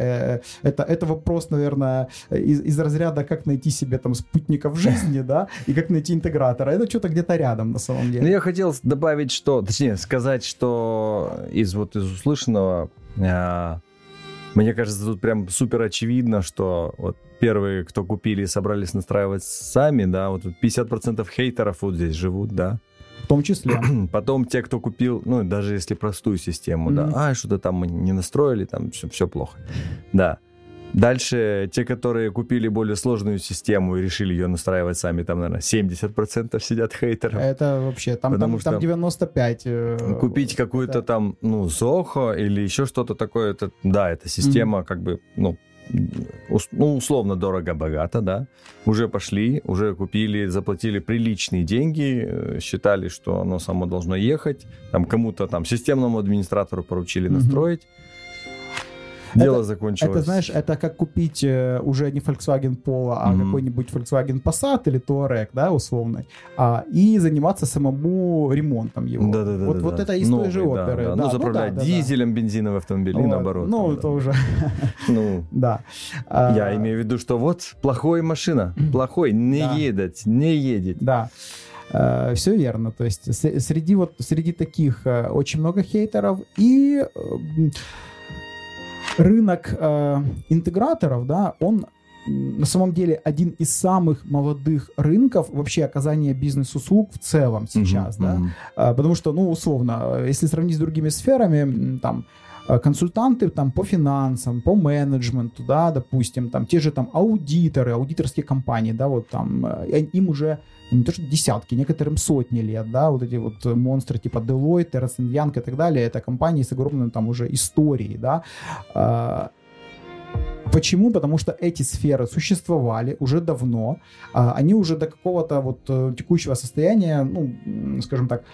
это вопрос, наверное, из разряда, как найти себе там спутников жизни, да, и как найти интегратора, это что-то где-то рядом на самом деле. Ну, я хотел добавить, сказать, что из услышанного, мне кажется, тут прям супер очевидно, что вот первые, кто купили и собрались настраивать сами, да, вот 50% хейтеров вот здесь живут, да. В том числе. Потом те, кто купил, ну, даже если простую систему, да, что-то там мы не настроили, там все плохо. Да. Дальше те, которые купили более сложную систему и решили ее настраивать сами, там, наверное, 70% сидят хейтеры. Это вообще, там 95%. Купить какую-то там, ну, Zoho или еще что-то такое, это, да, эта система как бы, ну, условно дорого-богато, да. Уже пошли, уже купили, заплатили приличные деньги, считали, что оно само должно ехать, там кому-то там системному администратору поручили настроить. Дело закончилось. Это, знаешь, это как купить уже не Volkswagen Polo, а какой-нибудь Volkswagen Passat или Touareg, да, условно, и заниматься самому ремонтом его. Да-да-да. Вот, вот это из той же оперы. Да, да. Да. Ну, заправлять дизелем бензиновый автомобиль, вот. И наоборот. Ну, это уже... Ну, да. Я имею в виду, что вот плохая машина, плохой, не едет. Да. Все верно, то есть среди таких очень много хейтеров, и... Рынок интеграторов, да, он на самом деле один из самых молодых рынков вообще оказания бизнес-услуг в целом сейчас, да, потому что, ну, условно, если сравнить с другими сферами, там, консультанты там по финансам, по менеджменту, да, допустим, там, те же там аудиторы, аудиторские компании, да, вот там, им уже не то что десятки, некоторым сотни лет, да, вот эти вот монстры типа Deloitte, Ernst & Young и так далее, это компании с огромной там уже историей, да. Почему? Потому что эти сферы существовали уже давно, они уже до какого-то вот текущего состояния, ну, скажем так,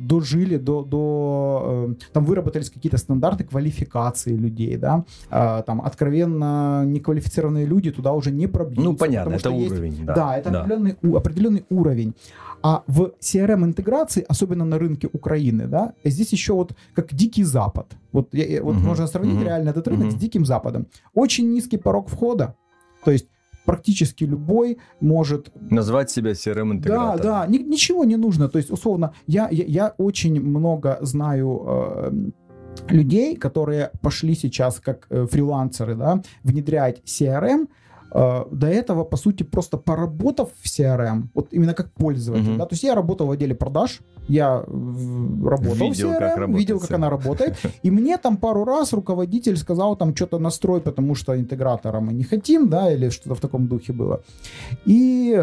дожили, там выработались какие-то стандарты квалификации людей, да, там откровенно неквалифицированные люди туда уже не пробьются. Ну, понятно, это уровень. Есть, да, это определенный уровень. А в CRM-интеграции, особенно на рынке Украины, да, здесь еще вот как дикий запад. Вот можно сравнить реально этот рынок с диким западом. Очень низкий порог входа, то есть практически любой может... Назвать себя CRM-интегратором. Да, да, ничего не нужно. То есть, условно, я очень много знаю... людей, которые пошли сейчас как фрилансеры, да, внедрять CRM, до этого, по сути, просто поработав в CRM, вот именно как пользователь, да, то есть я работал в отделе продаж, я работал в CRM, видел, как она работает, и мне там пару раз руководитель сказал, там, что-то настрой, потому что интегратора мы не хотим, да, или что-то в таком духе было, и...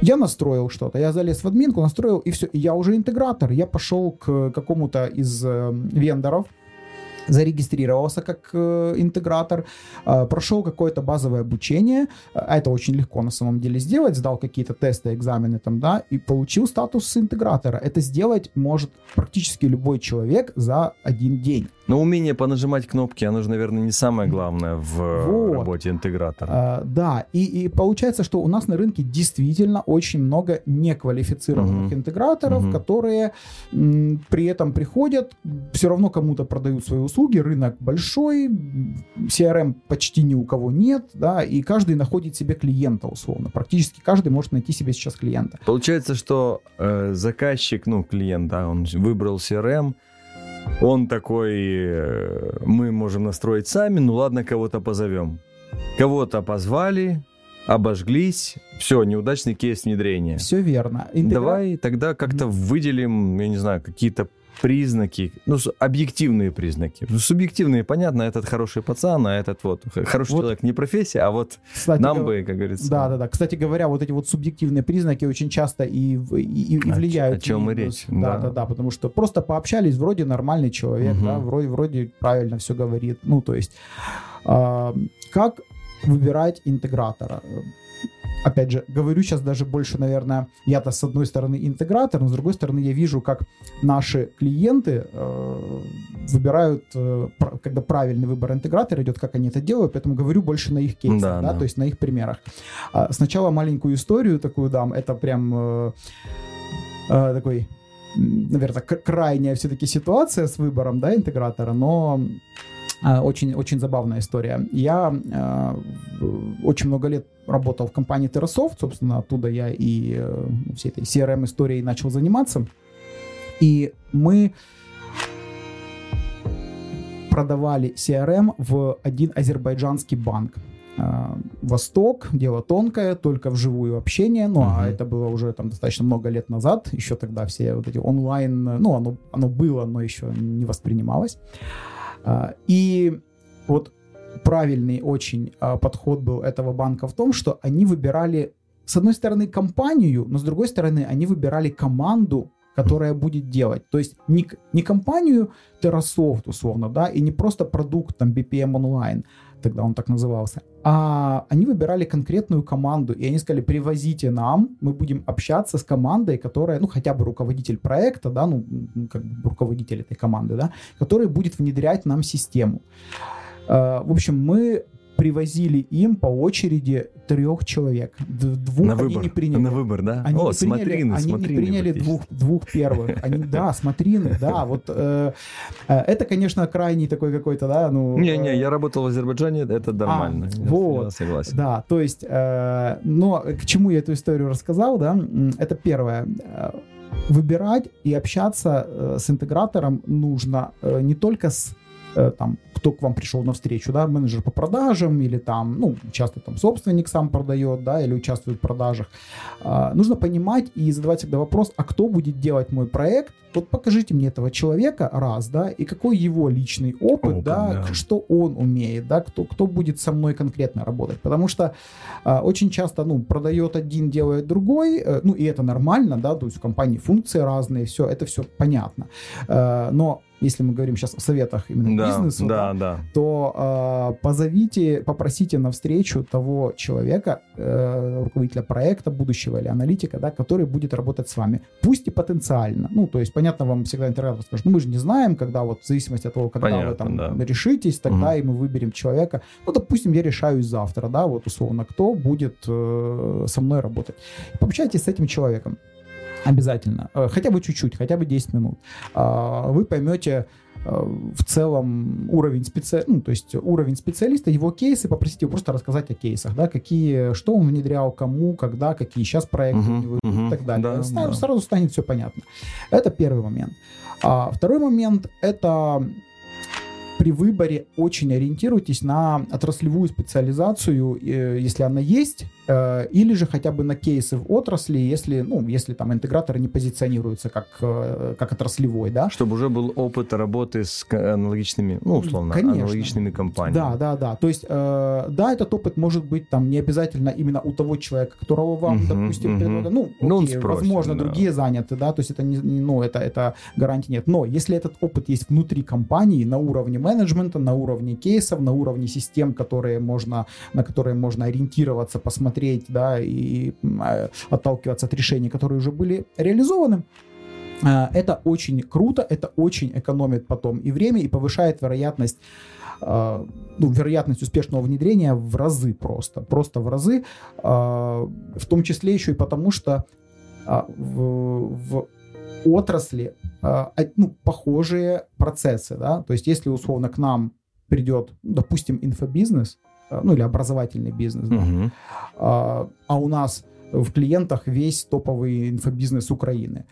Я настроил что-то, я залез в админку, настроил, и все, и я уже интегратор. Я пошел к какому-то из вендоров, зарегистрировался как интегратор, прошел какое-то базовое обучение, а это очень легко на самом деле сделать, сдал какие-то тесты, экзамены там, да, и получил статус интегратора. Это сделать может практически любой человек за один день. Но умение понажимать кнопки, оно же, наверное, не самое главное в работе интегратора. Да, и получается, что у нас на рынке действительно очень много неквалифицированных интеграторов, которые при этом приходят, все равно кому-то продают свои услуги, рынок большой, CRM почти ни у кого нет, да, и каждый находит себе клиента условно. Практически каждый может найти себе сейчас клиента. Получается, что заказчик, ну, клиент, да, он выбрал CRM, он такой, мы можем настроить сами, ну ладно, кого-то позовем. Кого-то позвали, обожглись, все, неудачный кейс внедрения. Все верно. Давай тогда как-то выделим, я не знаю, какие-то признаки, ну, объективные признаки. Субъективные, понятно, этот хороший пацан, а этот вот хороший человек не профессия, а вот кстати, нам бы, как говорится... Да-да-да, кстати говоря, вот эти вот субъективные признаки очень часто и влияют. О чем и речь. Да-да-да, потому что просто пообщались, вроде нормальный человек, да, вроде правильно все говорит. Ну, то есть, как выбирать интегратора? Опять же, говорю сейчас даже больше, наверное, я-то с одной стороны интегратор, но с другой стороны я вижу, как наши клиенты выбирают, когда правильный выбор интегратора идет, как они это делают, поэтому говорю больше на их кейсах, да. То есть на их примерах. Сначала маленькую историю такую дам, это прям такой, наверное, крайняя все-таки ситуация с выбором, да, интегратора, но... Очень забавная история. Я очень много лет работал в компании Terrasoft, собственно, оттуда я и всей этой CRM-историей начал заниматься. И мы продавали CRM в один азербайджанский банк. Восток, дело тонкое, только вживую общение, ну, а это было уже там достаточно много лет назад, еще тогда все вот эти онлайн, ну, оно было, но еще не воспринималось. И вот правильный очень подход был этого банка в том, что они выбирали, с одной стороны, компанию, но с другой стороны, они выбирали команду, которая будет делать. То есть не компанию Terrasoft, условно, да, и не просто продукт там BPM Online, тогда он так назывался, а они выбирали конкретную команду, и они сказали, привозите нам, мы будем общаться с командой, которая, ну, хотя бы руководитель проекта, да, ну, как бы руководитель этой команды, да, который будет внедрять нам систему. В общем, мы привозили им по очереди 3 человек. 2 на они выбор. Не приняли. На выбор, да? Они не смотрины, приняли, смотрины, они не приняли двух первых. Они, да, смотрины, да. Вот, это, конечно, крайний такой какой-то, да, ну... Не-не, я работал в Азербайджане, это нормально. Вот, я согласен. Да, то есть, но к чему я эту историю рассказал, да, это первое. Выбирать и общаться с интегратором нужно не только с там, кто к вам пришел навстречу, да, менеджер по продажам или там, ну, часто там собственник сам продает, да, или участвует в продажах. Нужно понимать и задавать всегда вопрос, а кто будет делать мой проект? Вот покажите мне этого человека, раз, да, и какой его личный опыт, да, что он умеет, да, кто будет со мной конкретно работать. Потому что очень часто, ну, продает один, делает другой, ну, и это нормально, да, то есть в компании функции разные, все, это все понятно. Но если мы говорим сейчас о советах именно бизнесу, то позовите, попросите навстречу того человека, руководителя проекта будущего или аналитика, да, который будет работать с вами. Пусть и потенциально. Ну, то есть, понятно, вам всегда интегратор скажет, ну, мы же не знаем, когда вот, в зависимости от того, когда вы там решитесь, тогда и мы выберем человека. Ну, допустим, я решаюсь завтра, да, вот условно, кто будет со мной работать. Пообщайтесь с этим человеком. Обязательно. Хотя бы чуть-чуть, хотя бы 10 минут. Вы поймете в целом уровень, ну, то есть уровень специалиста, его кейсы, попросите его просто рассказать о кейсах, да, какие, что он внедрял, кому, когда, какие сейчас проекты у него и так далее. Да, сразу станет все понятно. Это первый момент. Второй момент – это при выборе очень ориентируйтесь на отраслевую специализацию, если она есть, или же хотя бы на кейсы в отрасли, если, ну, если там интеграторы не позиционируются как отраслевой, да. Чтобы уже был опыт работы с аналогичными, ну, условно, аналогичными компаниями. Да. То есть, да, этот опыт может быть там не обязательно именно у того человека, которого вам, допустим, предлагают. Ну, окей, спросит, возможно, другие заняты, да, то есть это не, ну, это гарантии нет. Но если этот опыт есть внутри компании, на уровне менеджмента, на уровне кейсов, на уровне систем, на которые можно ориентироваться, посмотреть, да, и отталкиваться от решений, которые уже были реализованы. Это очень круто, это очень экономит потом и время, и повышает вероятность, ну, вероятность успешного внедрения в разы просто в разы, в том числе еще и потому, что в отрасли ну, похожие процессы, да, то есть если условно к нам придет, допустим, инфобизнес, ну или образовательный бизнес, да. А у нас в клиентах весь топовый инфобизнес Украины.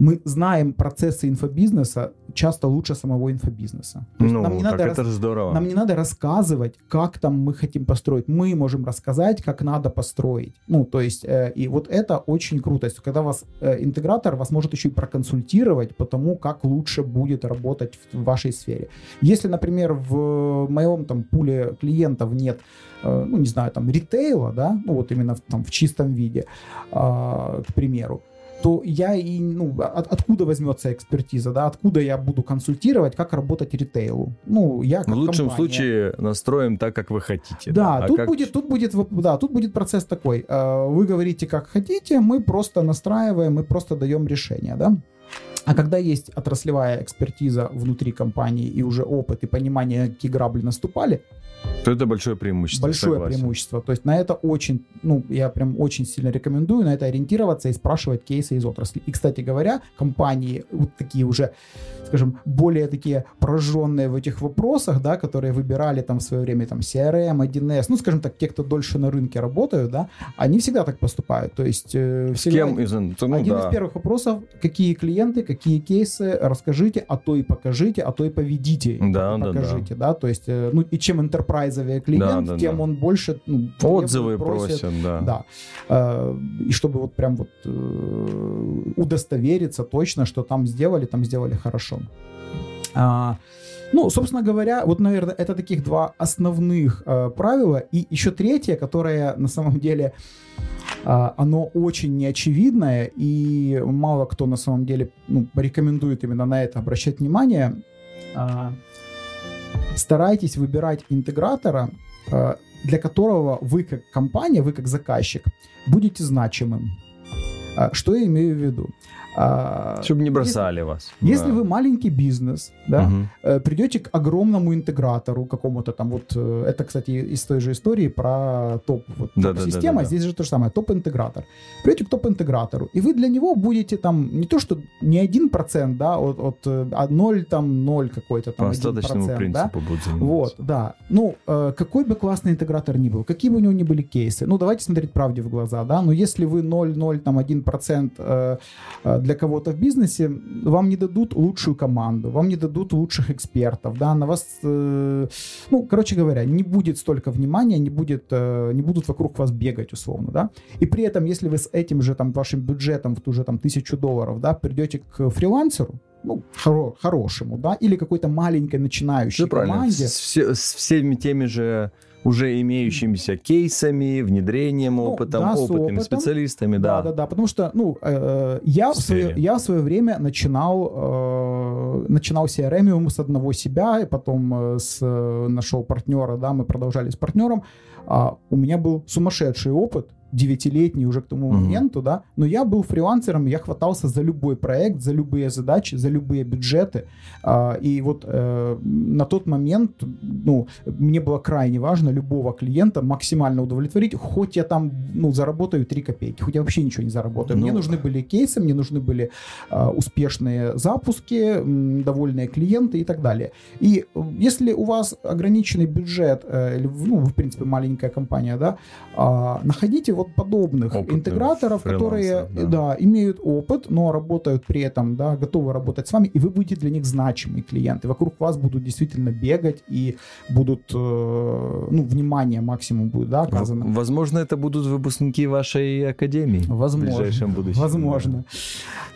Мы знаем процессы инфобизнеса часто лучше самого инфобизнеса. Ну, нам не надо это здорово. Нам не надо рассказывать, как там мы хотим построить. Мы можем рассказать, как надо построить. Ну, то есть, и вот это очень круто. То есть, когда вас интегратор вас может еще и проконсультировать по тому, как лучше будет работать в вашей сфере. Если, например, в моем там пуле клиентов нет, ну, не знаю, там, ритейла, да, ну, вот именно там в чистом виде, к примеру, то я и, ну, откуда возьмется экспертиза, да, откуда я буду консультировать, как работать ритейлу. Ну, я как в лучшем случае настроим так, как вы хотите. Да, тут будет процесс такой. Вы говорите, как хотите, мы просто настраиваем, мы просто даем решение, да. А когда есть отраслевая экспертиза внутри компании и уже опыт и понимание, какие грабли наступали, то это большое преимущество. Большое преимущество. То есть на это очень, ну, я прям очень сильно рекомендую на это ориентироваться и спрашивать кейсы из отрасли. И, кстати говоря, компании вот такие уже, скажем, более такие прожженные в этих вопросах, да, которые выбирали там в свое время там CRM, 1С, ну, скажем так, те, кто дольше на рынке работают, да, они всегда так поступают. То есть один из первых вопросов, какие клиенты, какие кейсы, расскажите, а то и покажите, а то и поведите. Да. То есть, ну, и чем интерпрайзовый клиент, тем он больше, ну, отзывы просит. Да. И чтобы вот прям вот удостовериться точно, что там сделали хорошо. Ну, собственно говоря, вот, наверное, это таких два основных правила. И еще третье, которое на самом деле, оно очень неочевидное, и мало кто на самом деле рекомендует именно на это обращать внимание. Старайтесь выбирать интегратора, для которого вы как компания, вы как заказчик будете значимым. Что я имею в виду? Чтобы не бросали вас. Если вы маленький бизнес, да, придете к огромному интегратору какому-то там, вот это, кстати, из той же истории про топ-система, здесь же то же самое, топ-интегратор. Придете к топ-интегратору, и вы для него будете там не то, что не 1%, да, от 0, там 0 какой-то там 1%. По остаточному принципу будут заниматься. Вот, да. Ну, какой бы классный интегратор ни был, какие бы у него ни были кейсы, ну, давайте смотреть правде в глаза, да, но если вы 0,0, там, 1% для кого-то в бизнесе, вам не дадут лучшую команду, вам не дадут лучших экспертов, да, на вас, ну, короче говоря, не будет столько внимания, не будут вокруг вас бегать, условно, да, и при этом, если вы с этим же, там, вашим бюджетом в ту же, там, $1000, да, придете к фрилансеру, ну, хорошему, да, или какой-то маленькой начинающей команде. С всеми теми же уже имеющимися кейсами, внедрением, опытными специалистами, да. Да, потому что, я в свое время начинал CRMiUM с одного себя, и потом нашел партнера, да, мы продолжали с партнером. У меня был сумасшедший опыт, 9-летний уже к тому моменту, да, но я был фрилансером, я хватался за любой проект, за любые задачи, за любые бюджеты, и вот на тот момент, мне было крайне важно любого клиента максимально удовлетворить, хоть я там, заработаю 3 копейки, хоть я вообще ничего не заработаю, мне нужны были кейсы, мне нужны были успешные запуски, довольные клиенты и так далее. И если у вас ограниченный бюджет, в принципе, маленькая компания, да, находите вот подобных интеграторов, которые имеют опыт, но работают при этом, да, готовы работать с вами, и вы будете для них значимый клиент. И вокруг вас будут действительно бегать, и будут, внимание максимум будет, да, оказано. Возможно, это будут выпускники вашей академии в ближайшем будущем. Возможно.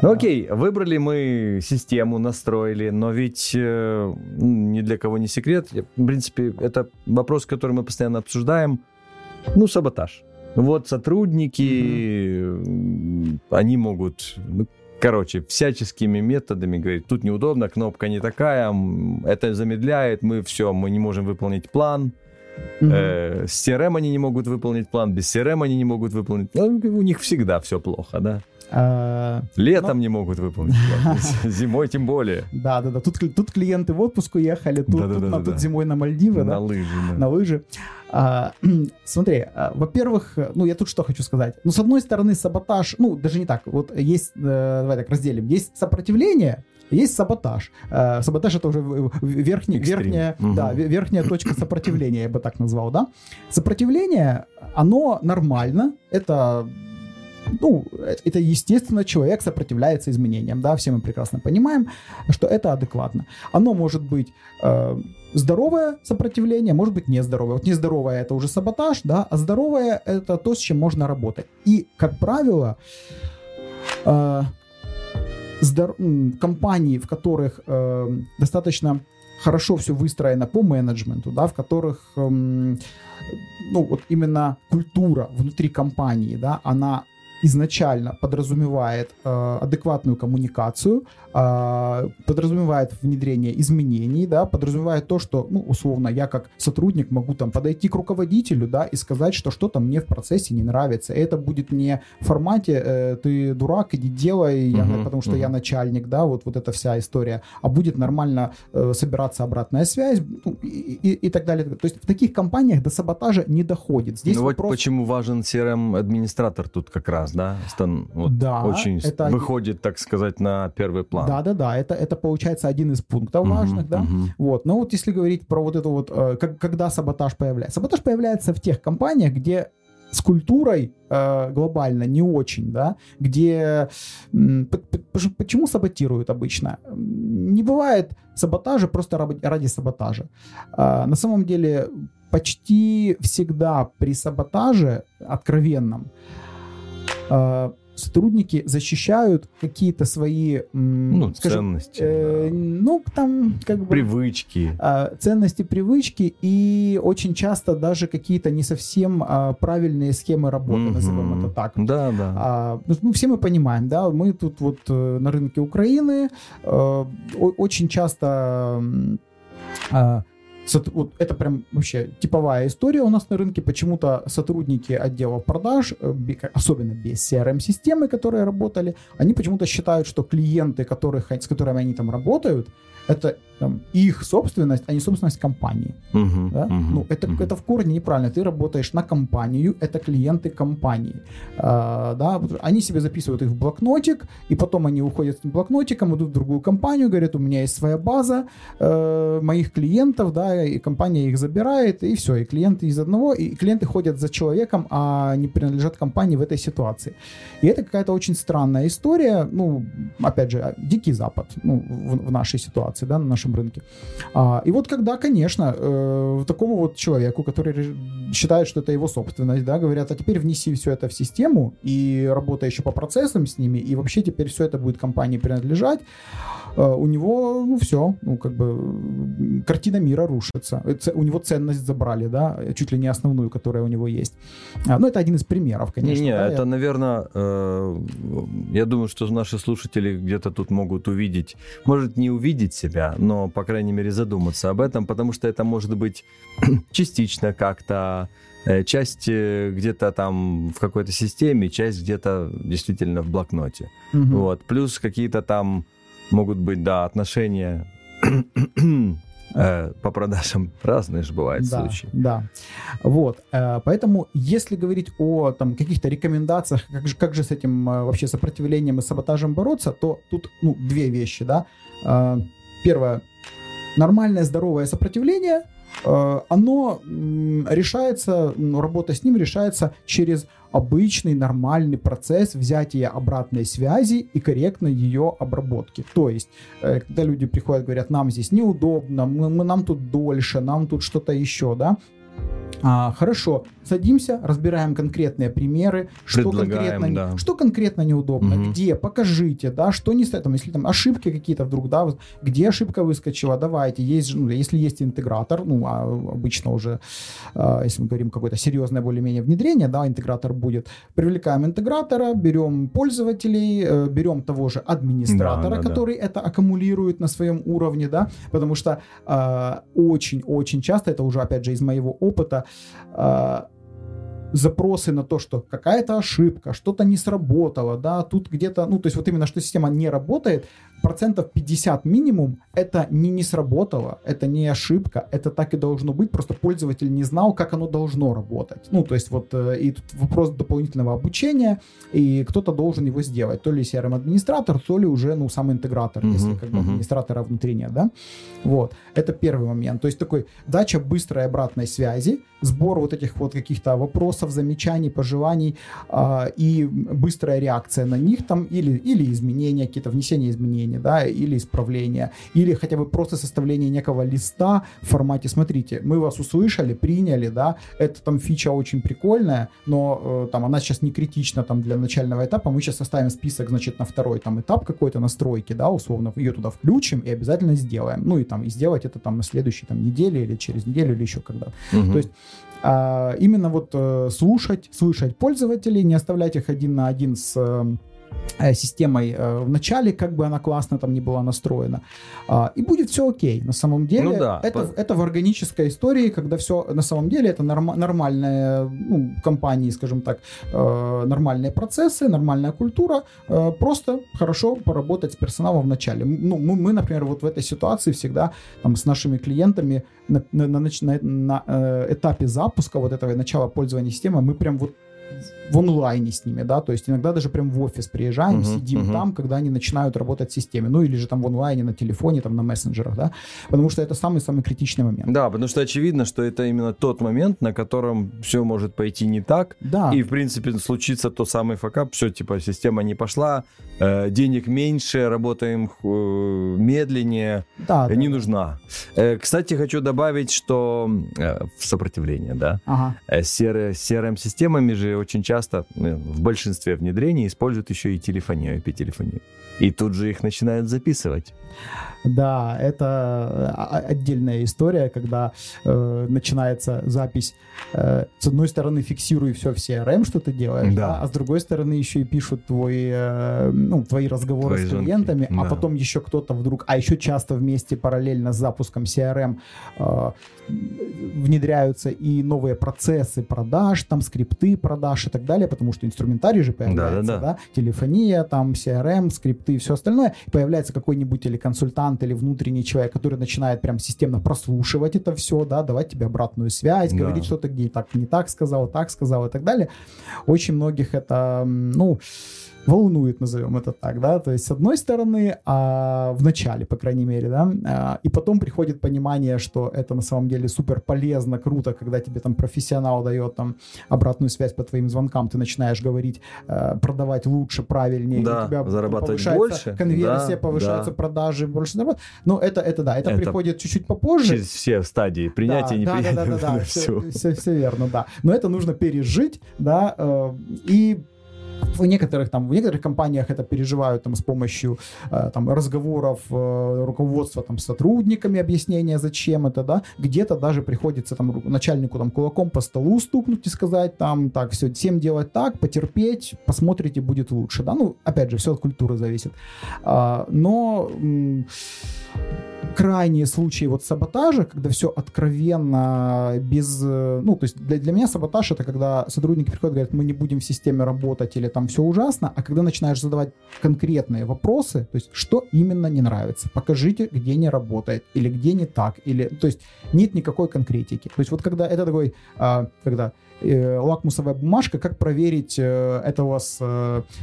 Да. Окей, выбрали мы систему, настроили, но ведь ни для кого не секрет. В принципе, это вопрос, который мы постоянно обсуждаем. Саботаж. Вот сотрудники, они могут, всяческими методами говорить, тут неудобно, кнопка не такая, это замедляет, мы не можем выполнить план. С CRM они не могут выполнить план, без CRM они не могут выполнить. У них всегда все плохо, да? Летом не могут выполнить, зимой тем более. Да. Тут клиенты в отпуск уехали, тут зимой на Мальдивы, на лыжи. Смотри, во-первых, я тут что хочу сказать. С одной стороны, саботаж, даже не так, вот есть, давай так разделим, есть сопротивление, есть саботаж. Саботаж — это уже верхняя точка сопротивления, я бы так назвал, да. Сопротивление, оно нормально, это естественно, человек сопротивляется изменениям, да, все мы прекрасно понимаем, что это адекватно. Оно может быть здоровое сопротивление, может быть нездоровое. Вот нездоровое – это уже саботаж, да, а здоровое – это то, с чем можно работать. И, как правило, компании, в которых достаточно хорошо все выстроено по менеджменту, да, в которых именно культура внутри компании, да, она изначально подразумевает адекватную коммуникацию, подразумевает внедрение изменений, да, подразумевает то, что, условно, я как сотрудник могу там подойти к руководителю, да, и сказать, что что-то мне в процессе не нравится. И это будет не в формате «ты дурак, иди делай, потому что я начальник», да, вот эта вся история, а будет нормально собираться обратная связь и так далее. То есть в таких компаниях до саботажа не доходит. Здесь вопрос... вот почему важен CRM-администратор тут как раз. Да, очень выходит, так сказать, на первый план. Да, это получается один из пунктов важных, да. Но вот если говорить про вот это вот, когда саботаж появляется. Саботаж появляется в тех компаниях, где с культурой глобально не очень, да, где... Почему саботируют обычно? Не бывает саботажа просто ради саботажа. На самом деле почти всегда при саботаже откровенном сотрудники защищают какие-то свои... ценности. Привычки. Ценности, привычки и очень часто даже какие-то не совсем правильные схемы работы, назовем это так. Да, да. Все мы понимаем, да, мы тут вот на рынке Украины очень часто... это прям вообще типовая история у нас на рынке. Почему-то сотрудники отдела продаж, особенно без CRM-системы, которые работали, они почему-то считают, что клиенты, с которыми они там работают, это их собственность, а не собственность компании. Это в корне неправильно. Ты работаешь на компанию, это клиенты компании. Они себе записывают их в блокнотик, и потом они уходят с блокнотиком, идут в другую компанию, говорят, у меня есть своя база моих клиентов, да, и компания их забирает, и все, и клиенты из одного, и клиенты ходят за человеком, а не принадлежат компании в этой ситуации. И это какая-то очень странная история, опять же, дикий запад, в нашей ситуации, да, на нашем рынке. И вот когда, конечно, такому вот человеку, который считает, что это его собственность, да, говорят, а теперь внеси все это в систему и работай еще по процессам с ними, и вообще теперь все это будет компании принадлежать, у него, картина мира рушится. У него ценность забрали, да, чуть ли не основную, которая у него есть. Это один из примеров, конечно. Наверное, я думаю, что наши слушатели где-то тут могут увидеть, может, не увидеть себя, но, по крайней мере, задуматься об этом, потому что это может быть частично как-то, часть где-то там в какой-то системе, часть где-то действительно в блокноте. Угу. Вот. Плюс какие-то там могут быть, да, отношения по продажам. Разные же бывают случаи. Да, вот. Поэтому, если говорить о каких-то рекомендациях, как же с этим вообще сопротивлением и саботажем бороться, то тут две вещи, да. Первое. Нормальное здоровое сопротивление, оно решается, работа с ним решается через обычный нормальный процесс взятия обратной связи и корректной ее обработки. То есть, когда люди приходят, говорят, нам здесь неудобно, нам тут дольше, нам тут что-то еще, да? Хорошо, садимся, разбираем конкретные примеры, что конкретно неудобно, где, покажите, да, что не стоит, если там ошибки какие-то вдруг, да, где ошибка выскочила, давайте, если есть интегратор, обычно уже, если мы говорим какое-то серьезное более-менее внедрение, да, интегратор будет, привлекаем интегратора, берем пользователей, берем того же администратора, который это аккумулирует на своем уровне, да, потому что очень-очень часто, это уже, опять же, из моего опыта, запросы на то, что какая-то ошибка, что-то не сработало, да, тут где-то, именно, что система не работает, 50% минимум, это не сработало, это не ошибка, это так и должно быть, просто пользователь не знал, как оно должно работать. И тут вопрос дополнительного обучения, и кто-то должен его сделать, то ли CRM-администратор, то ли уже, сам интегратор, если администратора внутри нет, да. Вот, это первый момент, то есть такой дача быстрой обратной связи, сбор вот этих вот каких-то вопросов, замечаний, пожеланий, и быстрая реакция на них там, или изменения, какие-то внесения изменений, да, или исправления, или хотя бы просто составление некого листа в формате, смотрите, мы вас услышали, приняли, да, это там фича очень прикольная, но она сейчас не критична там для начального этапа, мы сейчас составим список, значит, на второй там этап какой-то настройки, да, условно, ее туда включим и обязательно сделаем, и сделать это там на следующей там неделе или через неделю или еще когда-то. То есть именно слушать пользователей, не оставлять их один на один с системой в начале, как бы она классно там не была настроена. И будет все окей. На самом деле, это в органической истории, когда все на самом деле это нормальные компании, скажем так, нормальные процессы, нормальная культура, просто хорошо поработать с персоналом в начале. Мы, например, вот в этой ситуации всегда там, с нашими клиентами на этапе запуска вот этого начала пользования системой, мы прям в онлайне с ними, да, то есть иногда даже прям в офис приезжаем, сидим там, когда они начинают работать в системе, или же там в онлайне, на телефоне, там на мессенджерах, да, потому что это самый-самый критичный момент. Да, потому что очевидно, что это именно тот момент, на котором все может пойти не так, да, и, в принципе, случится то самый факап, все, типа, система не пошла, денег меньше, работаем медленнее, не нужна. Кстати, хочу добавить, что в сопротивлении, да, с CRM-системами же же очень часто в большинстве внедрений используют еще и телефонию, IP-телефонию. И тут же их начинают записывать. Да, это отдельная история, когда начинается запись. С одной стороны, фиксируй все в CRM, что ты делаешь, да. А с другой стороны еще и пишут твои разговоры с клиентами, да. А потом еще кто-то вдруг, а еще часто вместе параллельно с запуском CRM внедряются и новые процессы продаж, там скрипты продаж и так далее, потому что инструментарий же появляется, да? Телефония, там CRM, скрипты и все остальное. Появляется какой-нибудь или консультант, или внутренний человек, который начинает прям системно прослушивать это все, да, давать тебе обратную связь, говорить что-то, где не так сказал, так сказал и так далее. Очень многих это, волнует, назовем это так, да, то есть с одной стороны, в начале, по крайней мере, да, и потом приходит понимание, что это на самом деле супер полезно, круто, когда тебе там профессионал дает там обратную связь по твоим звонкам, ты начинаешь говорить, продавать лучше, правильнее, да, у тебя зарабатывать больше, конверсия, да, повышаются, да, продажи, больше зарабатывать, но это приходит чуть-чуть попозже. Через все стадии принятия, да, и непринятия. Да, все верно, да, но это нужно пережить, да, и В некоторых компаниях это переживают с помощью разговоров руководства с сотрудниками, объяснения, зачем это, да, где-то даже приходится начальнику кулаком по столу стукнуть и сказать, все, всем делать так, потерпеть, посмотрите, будет лучше, да, опять же, все от культуры зависит, но крайние случаи саботажа, когда все откровенно, без, то есть для меня саботаж — это когда сотрудники приходят и говорят, мы не будем в системе работать или там все ужасно, а когда начинаешь задавать конкретные вопросы, то есть что именно не нравится, покажите, где не работает или где не так, или, то есть нет никакой конкретики, то есть когда это такой, когда лакмусовая бумажка, как проверить, это у вас,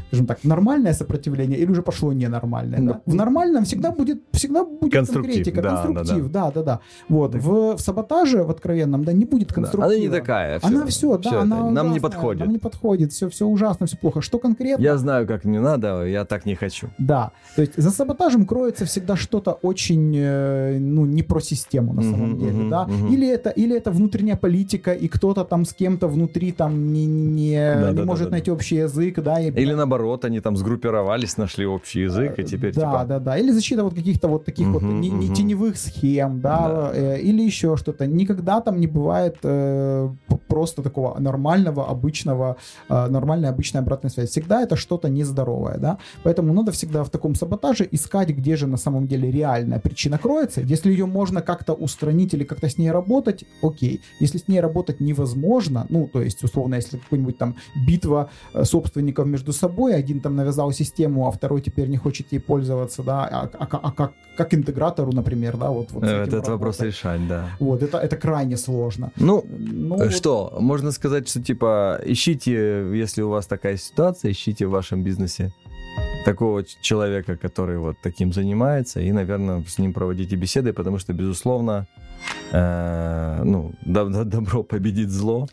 скажем так, нормальное сопротивление или уже пошло ненормальное. Да? В нормальном всегда будет конкретика, конструктив. Да. Вот. В саботаже, в откровенном, да, не будет конструктива. Да. Она не такая. Она все да, она ужасная, нам не подходит. Все ужасно, все плохо. Что конкретно? Я знаю, как не надо, я так не хочу. Да, то есть за саботажем кроется всегда что-то очень, не про систему на самом деле, да. Или это внутренняя политика, и кто-то там с кем-то внутри не может найти общий язык, да. Или наоборот, они сгруппировались, нашли общий язык, и теперь Или защита каких-то таких не теневых схем, да, или еще что-то. Никогда там не бывает просто такого нормальной обычной обратной связи. Всегда это что-то нездоровое, да. Поэтому надо всегда в таком саботаже искать, где же на самом деле реальная причина кроется. Если ее можно как-то устранить или как-то с ней работать, окей. Если с ней работать невозможно, то есть, условно, если какая-нибудь битва собственников между собой, один навязал систему, а второй теперь не хочет ей пользоваться, да, как интегратору, например, да, этот вопрос решать, да. Это крайне сложно. Можно сказать, что, ищите, если у вас такая ситуация, ищите в вашем бизнесе такого человека, который таким занимается, и, наверное, с ним проводите беседы, потому что, безусловно, добро победит зло.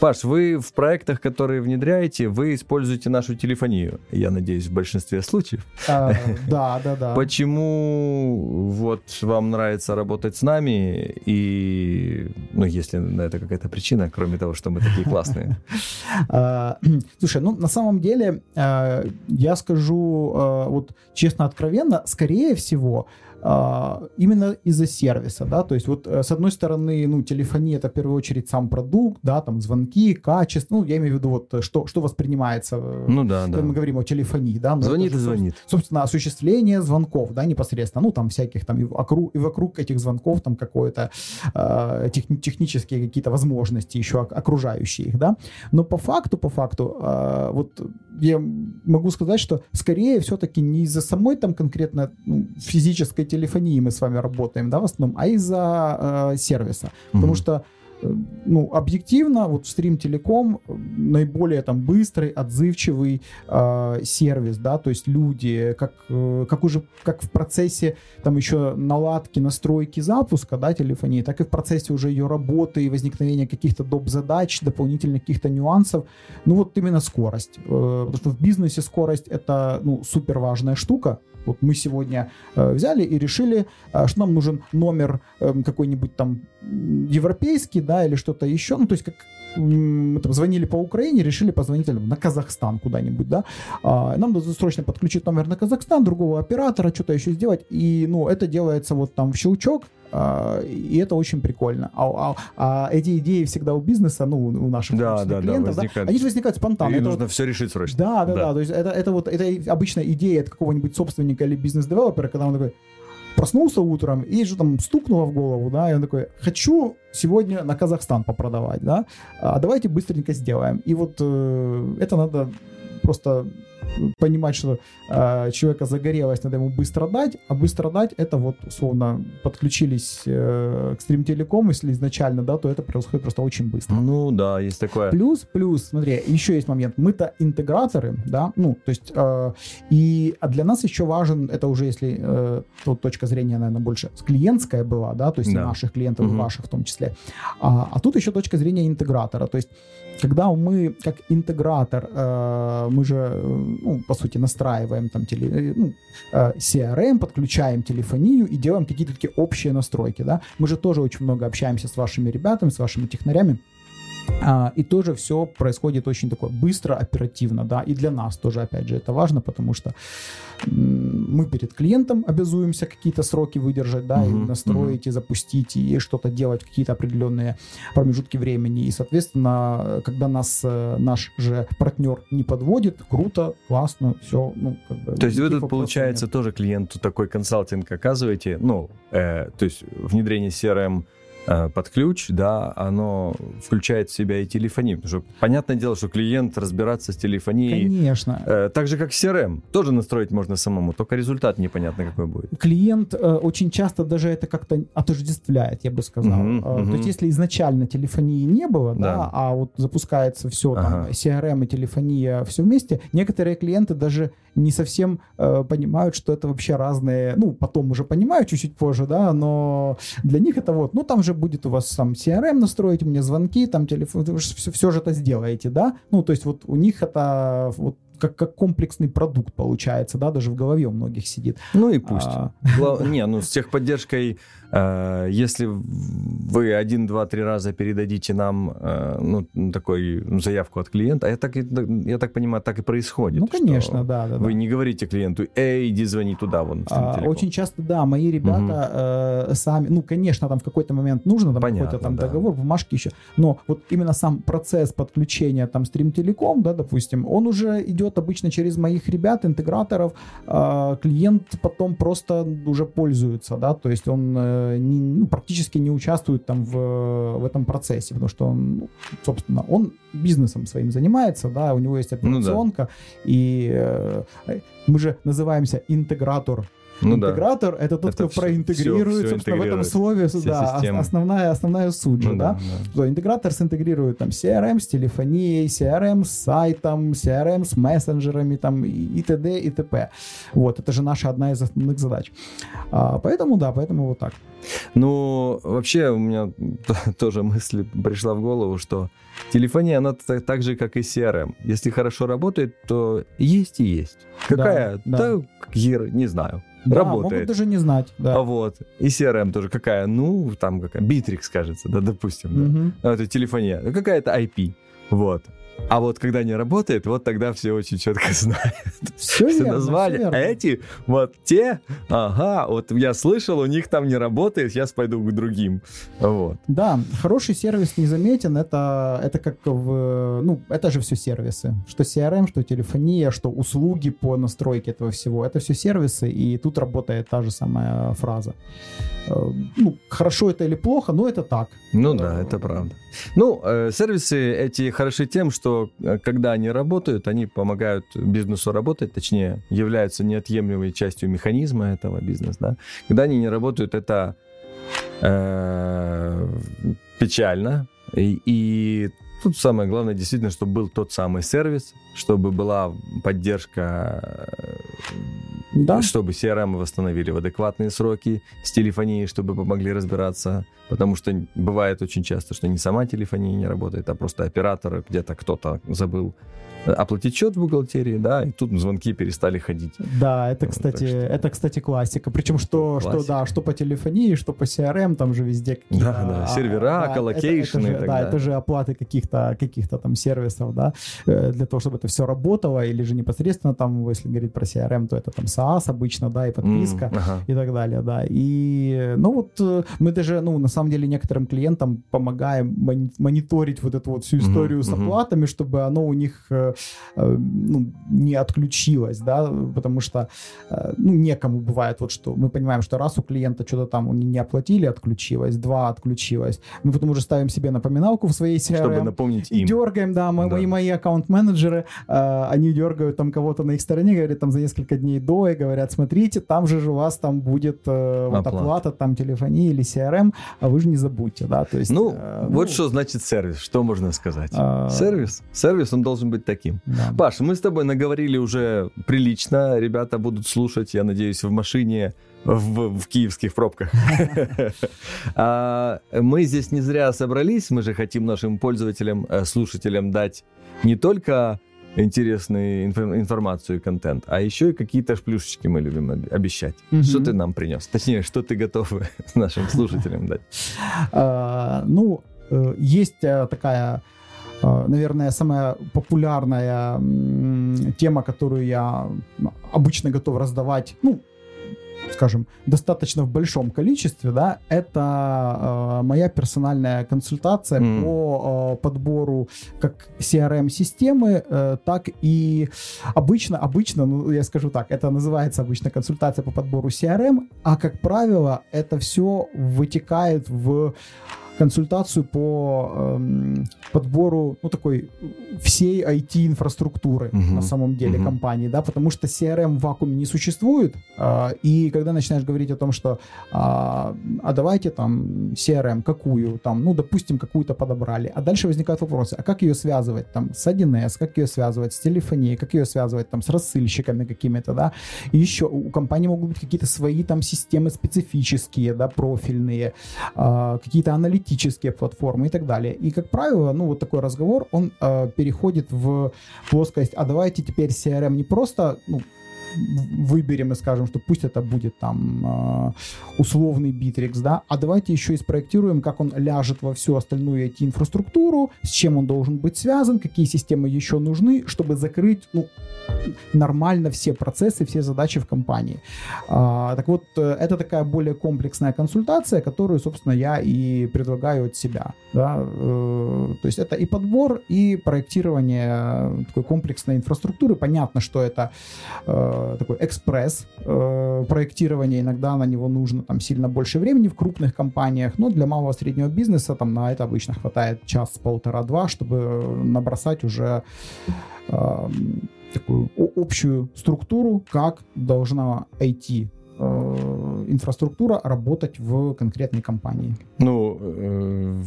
Паш, вы в проектах, которые внедряете, вы используете нашу телефонию, я надеюсь, в большинстве случаев. Да. Почему вам нравится работать с нами? И, если это какая-то причина, кроме того, что мы такие классные. Слушай, на самом деле, я скажу честно, откровенно, скорее всего, именно из-за сервиса, да, то есть с одной стороны, телефония — это в первую очередь сам продукт, да, звонки, качество, я имею в виду что воспринимается, когда мы говорим о телефонии, да. Звонит и звонит. Собственно, осуществление звонков, да, непосредственно, всяких и вокруг этих звонков какое-то технические какие-то возможности еще окружающие их, да, но по факту, я могу сказать, что скорее все-таки не из-за самой конкретно физической телефонии мы с вами работаем, да, в основном, а из-за сервиса. Потому что объективно, в Stream Telecom наиболее быстрый, отзывчивый сервис, да, то есть люди, как в процессе еще наладки, настройки, запуска, да, телефонии, так и в процессе уже ее работы и возникновения каких-то доп. Задач, дополнительных каких-то нюансов, именно скорость, потому что в бизнесе скорость — это, супер важная штука. Мы сегодня взяли и решили, что нам нужен номер какой-нибудь европейский, да, или что-то еще, ну, то есть, как мы там звонили по Украине, решили позвонить на Казахстан куда-нибудь, да, нам надо срочно подключить номер на Казахстан, другого оператора, что-то еще сделать, и, ну, это делается вот там в щелчок, и это очень прикольно. А эти идеи всегда у бизнеса, ну, у наших клиентов, да, они же возникают спонтанно. И нужно вот все решить срочно. Да, то есть это вот, это обычная идея от какого-нибудь собственника или бизнес-девелопера, когда он такой проснулся утром, и же там стукнуло в голову, да, и он такой, хочу сегодня на Казахстан попродавать, да, а давайте быстренько сделаем. И вот это надо просто понимать, что человека загорелось, надо ему быстро дать, а быстро дать, это вот, условно, подключились к Stream Telecom, если изначально, да, то это происходит просто очень быстро. Ну, да, есть такое. Плюс, смотри, еще есть момент, мы-то интеграторы, да, ну, то есть, а для нас еще важен, это уже, если точка зрения, наверное, больше клиентская была, да, то есть да. Наших клиентов, угу. Ваших в том числе, а тут еще точка зрения интегратора, то есть, когда мы, как интегратор, мы же, ну, по сути, настраиваем там CRM, подключаем телефонию и делаем какие-то такие общие настройки, да. Мы же тоже очень много общаемся с вашими ребятами, с вашими технарями. И тоже все происходит очень такое быстро, оперативно, да, и для нас тоже, опять же, это важно, потому что мы перед клиентом обязуемся какие-то сроки выдержать, да, и настроить, и запустить, и что-то делать в какие-то определенные промежутки времени, и, соответственно, когда нас наш же партнер не подводит, круто, классно, все, ну, как бы. То есть вы тут, получается, нет. Тоже клиенту такой консалтинг оказываете, ну, то есть внедрение CRM под ключ, да, оно включает в себя и телефонию, потому что, понятное дело, что клиент разбираться с телефонией... Конечно. Так же, как CRM, тоже настроить можно самому, только результат непонятно какой будет. Клиент очень часто даже это как-то отождествляет, я бы сказал. То есть, если изначально телефонии не было, да, а вот запускается все, там, CRM и телефония все вместе, некоторые клиенты даже не совсем понимают, что это вообще разные... Ну, потом уже понимают чуть-чуть позже, да, но для них это вот... Ну, там же будет у вас сам CRM настроить, мне звонки, там телефон, вы все же это сделаете, да? Ну, то есть вот у них это вот как комплексный продукт получается, да, даже в голове у многих сидит. Ну и пусть. Не, ну с техподдержкой, если вы 1, 2, 3 раза передадите нам, ну, такую заявку от клиента, я так понимаю, так и происходит. Ну, конечно, да. Вы не говорите клиенту, иди звони туда, вон. Очень часто, да, мои ребята сами, ну, конечно, там в какой-то момент нужно, там понятно, какой-то там договор, бумажки еще, но вот именно сам процесс подключения там Stream Telecom, да, допустим, он уже идет обычно через моих ребят, интеграторов, клиент потом просто уже пользуется, да, то есть он практически не участвует там в этом процессе, потому что он бизнесом своим занимается, да, у него есть операционка, и мы же называемся интегратор. Интегратор — это тот, кто проинтегрирует, собственно, в этом слове, да, основная суть же, да. Интегратор синтегрирует там CRM с телефонией, CRM с сайтом, CRM с мессенджерами, там, и т.д., и т.п. Вот, это же наша одна из основных задач. Поэтому вот так. Ну, вообще у меня тоже мысль пришла в голову, что телефония, она так же, как и CRM. Если хорошо работает, то есть и есть. Какая? Да, не знаю. Да, работает. Могут даже не знать. Да. Вот. И CRM тоже какая? Ну, там какая? Битрикс, кажется, да, допустим. Да. Это телефония. Какая-то IP. Вот. А вот когда не работает, вот тогда все очень четко знают. Все назвали. А эти, вот те, вот я слышал, у них там не работает, сейчас пойду к другим. Вот. Да, хороший сервис незаметен, это как в... Ну, это же все сервисы. Что CRM, что телефония, что услуги по настройке этого всего. Это все сервисы, и тут работает та же самая фраза. Ну, хорошо это или плохо, но это так. Ну да, это правда. Ну, сервисы эти хороши тем, что когда они работают, они помогают бизнесу работать, точнее, являются неотъемлемой частью механизма этого бизнеса. Да? Когда они не работают, это печально. И тут самое главное, действительно, чтобы был тот самый сервис, чтобы была поддержка Да. Чтобы CRM восстановили в адекватные сроки с телефонией, чтобы помогли разбираться. Потому что бывает очень часто, что не сама телефония не работает, а просто оператор, где-то кто-то забыл оплатить счет в бухгалтерии, да, и тут звонки перестали ходить. Да, это, кстати, что... это, кстати, классика. Причем что по телефонии, что по CRM, там же везде какие-то... Да, да, сервера, колокейшны и так далее. Да, это же оплаты каких-то там сервисов, да, для того, чтобы это все работало, или же непосредственно там, если говорить про CRM, то это там SaaS обычно, да, и подписка, и так далее, да. И, ну, вот мы даже, ну, на самом деле некоторым клиентам помогаем мониторить вот эту вот всю историю с оплатами, чтобы оно у них, ну, не отключилось, да, потому что, ну, некому бывает вот что. Мы понимаем, что раз у клиента что-то там не оплатили, отключилось, два, отключилось. Мы потом уже ставим себе напоминалку в своей CRM. Чтобы напомнить им. И дергаем, да, мои аккаунт-менеджеры, они дергают там кого-то на их стороне, говорят там за несколько дней до, и говорят, смотрите, там же у вас там будет вот оплата, там телефонии или CRM, а вы же не забудьте, да, то есть... Ну, вот что значит сервис, что можно сказать? Сервис, он должен быть таким. Да. Паш, мы с тобой наговорили уже прилично, ребята будут слушать, я надеюсь, в машине, в киевских пробках. Мы здесь не зря собрались, мы же хотим нашим пользователям, слушателям дать не только интересную информацию и контент, а еще и какие-то плюшечки мы любим обещать. Что ты нам принес? Точнее, что ты готов нашим слушателям дать? Ну, есть такая... Наверное, самая популярная тема, которую я обычно готов раздавать, ну, скажем, достаточно в большом количестве, да, это моя персональная консультация по подбору как CRM-системы, так и обычно, ну, я скажу так, это называется обычно консультация по подбору CRM, а, как правило, это все вытекает в консультацию по подбору, ну, такой всей IT-инфраструктуры на самом деле компании, да, потому что CRM в вакууме не существует, и когда начинаешь говорить о том, что давайте там CRM какую, там, ну, допустим, какую-то подобрали, а дальше возникают вопросы, а как ее связывать там с 1С, как ее связывать с телефонией, как ее связывать там с рассылщиками какими-то, да, и еще у компании могут быть какие-то свои там системы специфические, да, профильные, какие-то аналитические платформы и так далее. И, как правило, ну, вот такой разговор, он переходит в плоскость, а давайте теперь CRM не просто, ну, выберем и скажем, что пусть это будет там условный Bitrix, да, а давайте еще и спроектируем, как он ляжет во всю остальную IT-инфраструктуру, с чем он должен быть связан, какие системы еще нужны, чтобы закрыть, ну, нормально все процессы, все задачи в компании. Так вот, это такая более комплексная консультация, которую, собственно, я и предлагаю от себя, да, то есть это и подбор, и проектирование такой комплексной инфраструктуры. Понятно, что это такой экспресс проектирование, иногда на него нужно там сильно больше времени в крупных компаниях, но для малого среднего бизнеса там на это обычно хватает час, полтора-два, чтобы набросать уже такую общую структуру, как должна IT инфраструктура работать в конкретной компании. Ну,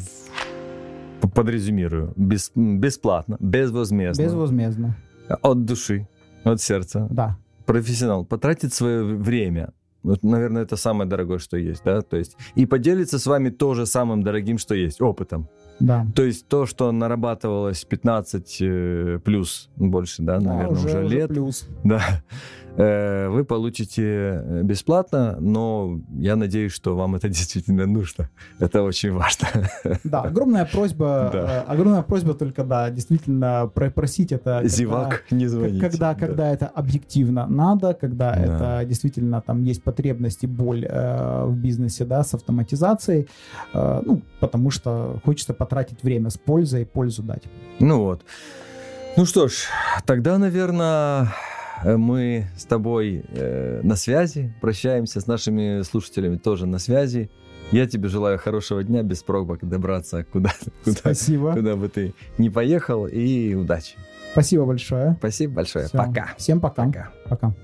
подрезюмирую, бесплатно, безвозмездно. Безвозмездно. От души. От сердца. Да. Профессионал потратит свое время. Вот, наверное, это самое дорогое, что есть, да? То есть, и поделится с вами тоже самым дорогим, что есть, опытом. Да. То есть то, что нарабатывалось 15 плюс, больше, да, наверное, уже лет. Плюс. Да. Вы получите бесплатно, но я надеюсь, что вам это действительно нужно. Это очень важно. Да, огромная просьба, только, да, действительно просить это. Зевак, не звоните. Когда это объективно надо, когда это действительно там есть потребность и боль в бизнесе, да, с автоматизацией, ну, потому что хочется потратить время с пользой и пользу дать. Ну вот. Ну что ж, тогда, наверное... Мы с тобой на связи, прощаемся с нашими слушателями тоже на связи. Я тебе желаю хорошего дня, без пробок добраться куда бы ты ни поехал, и удачи. Спасибо большое. Пока. Всем пока.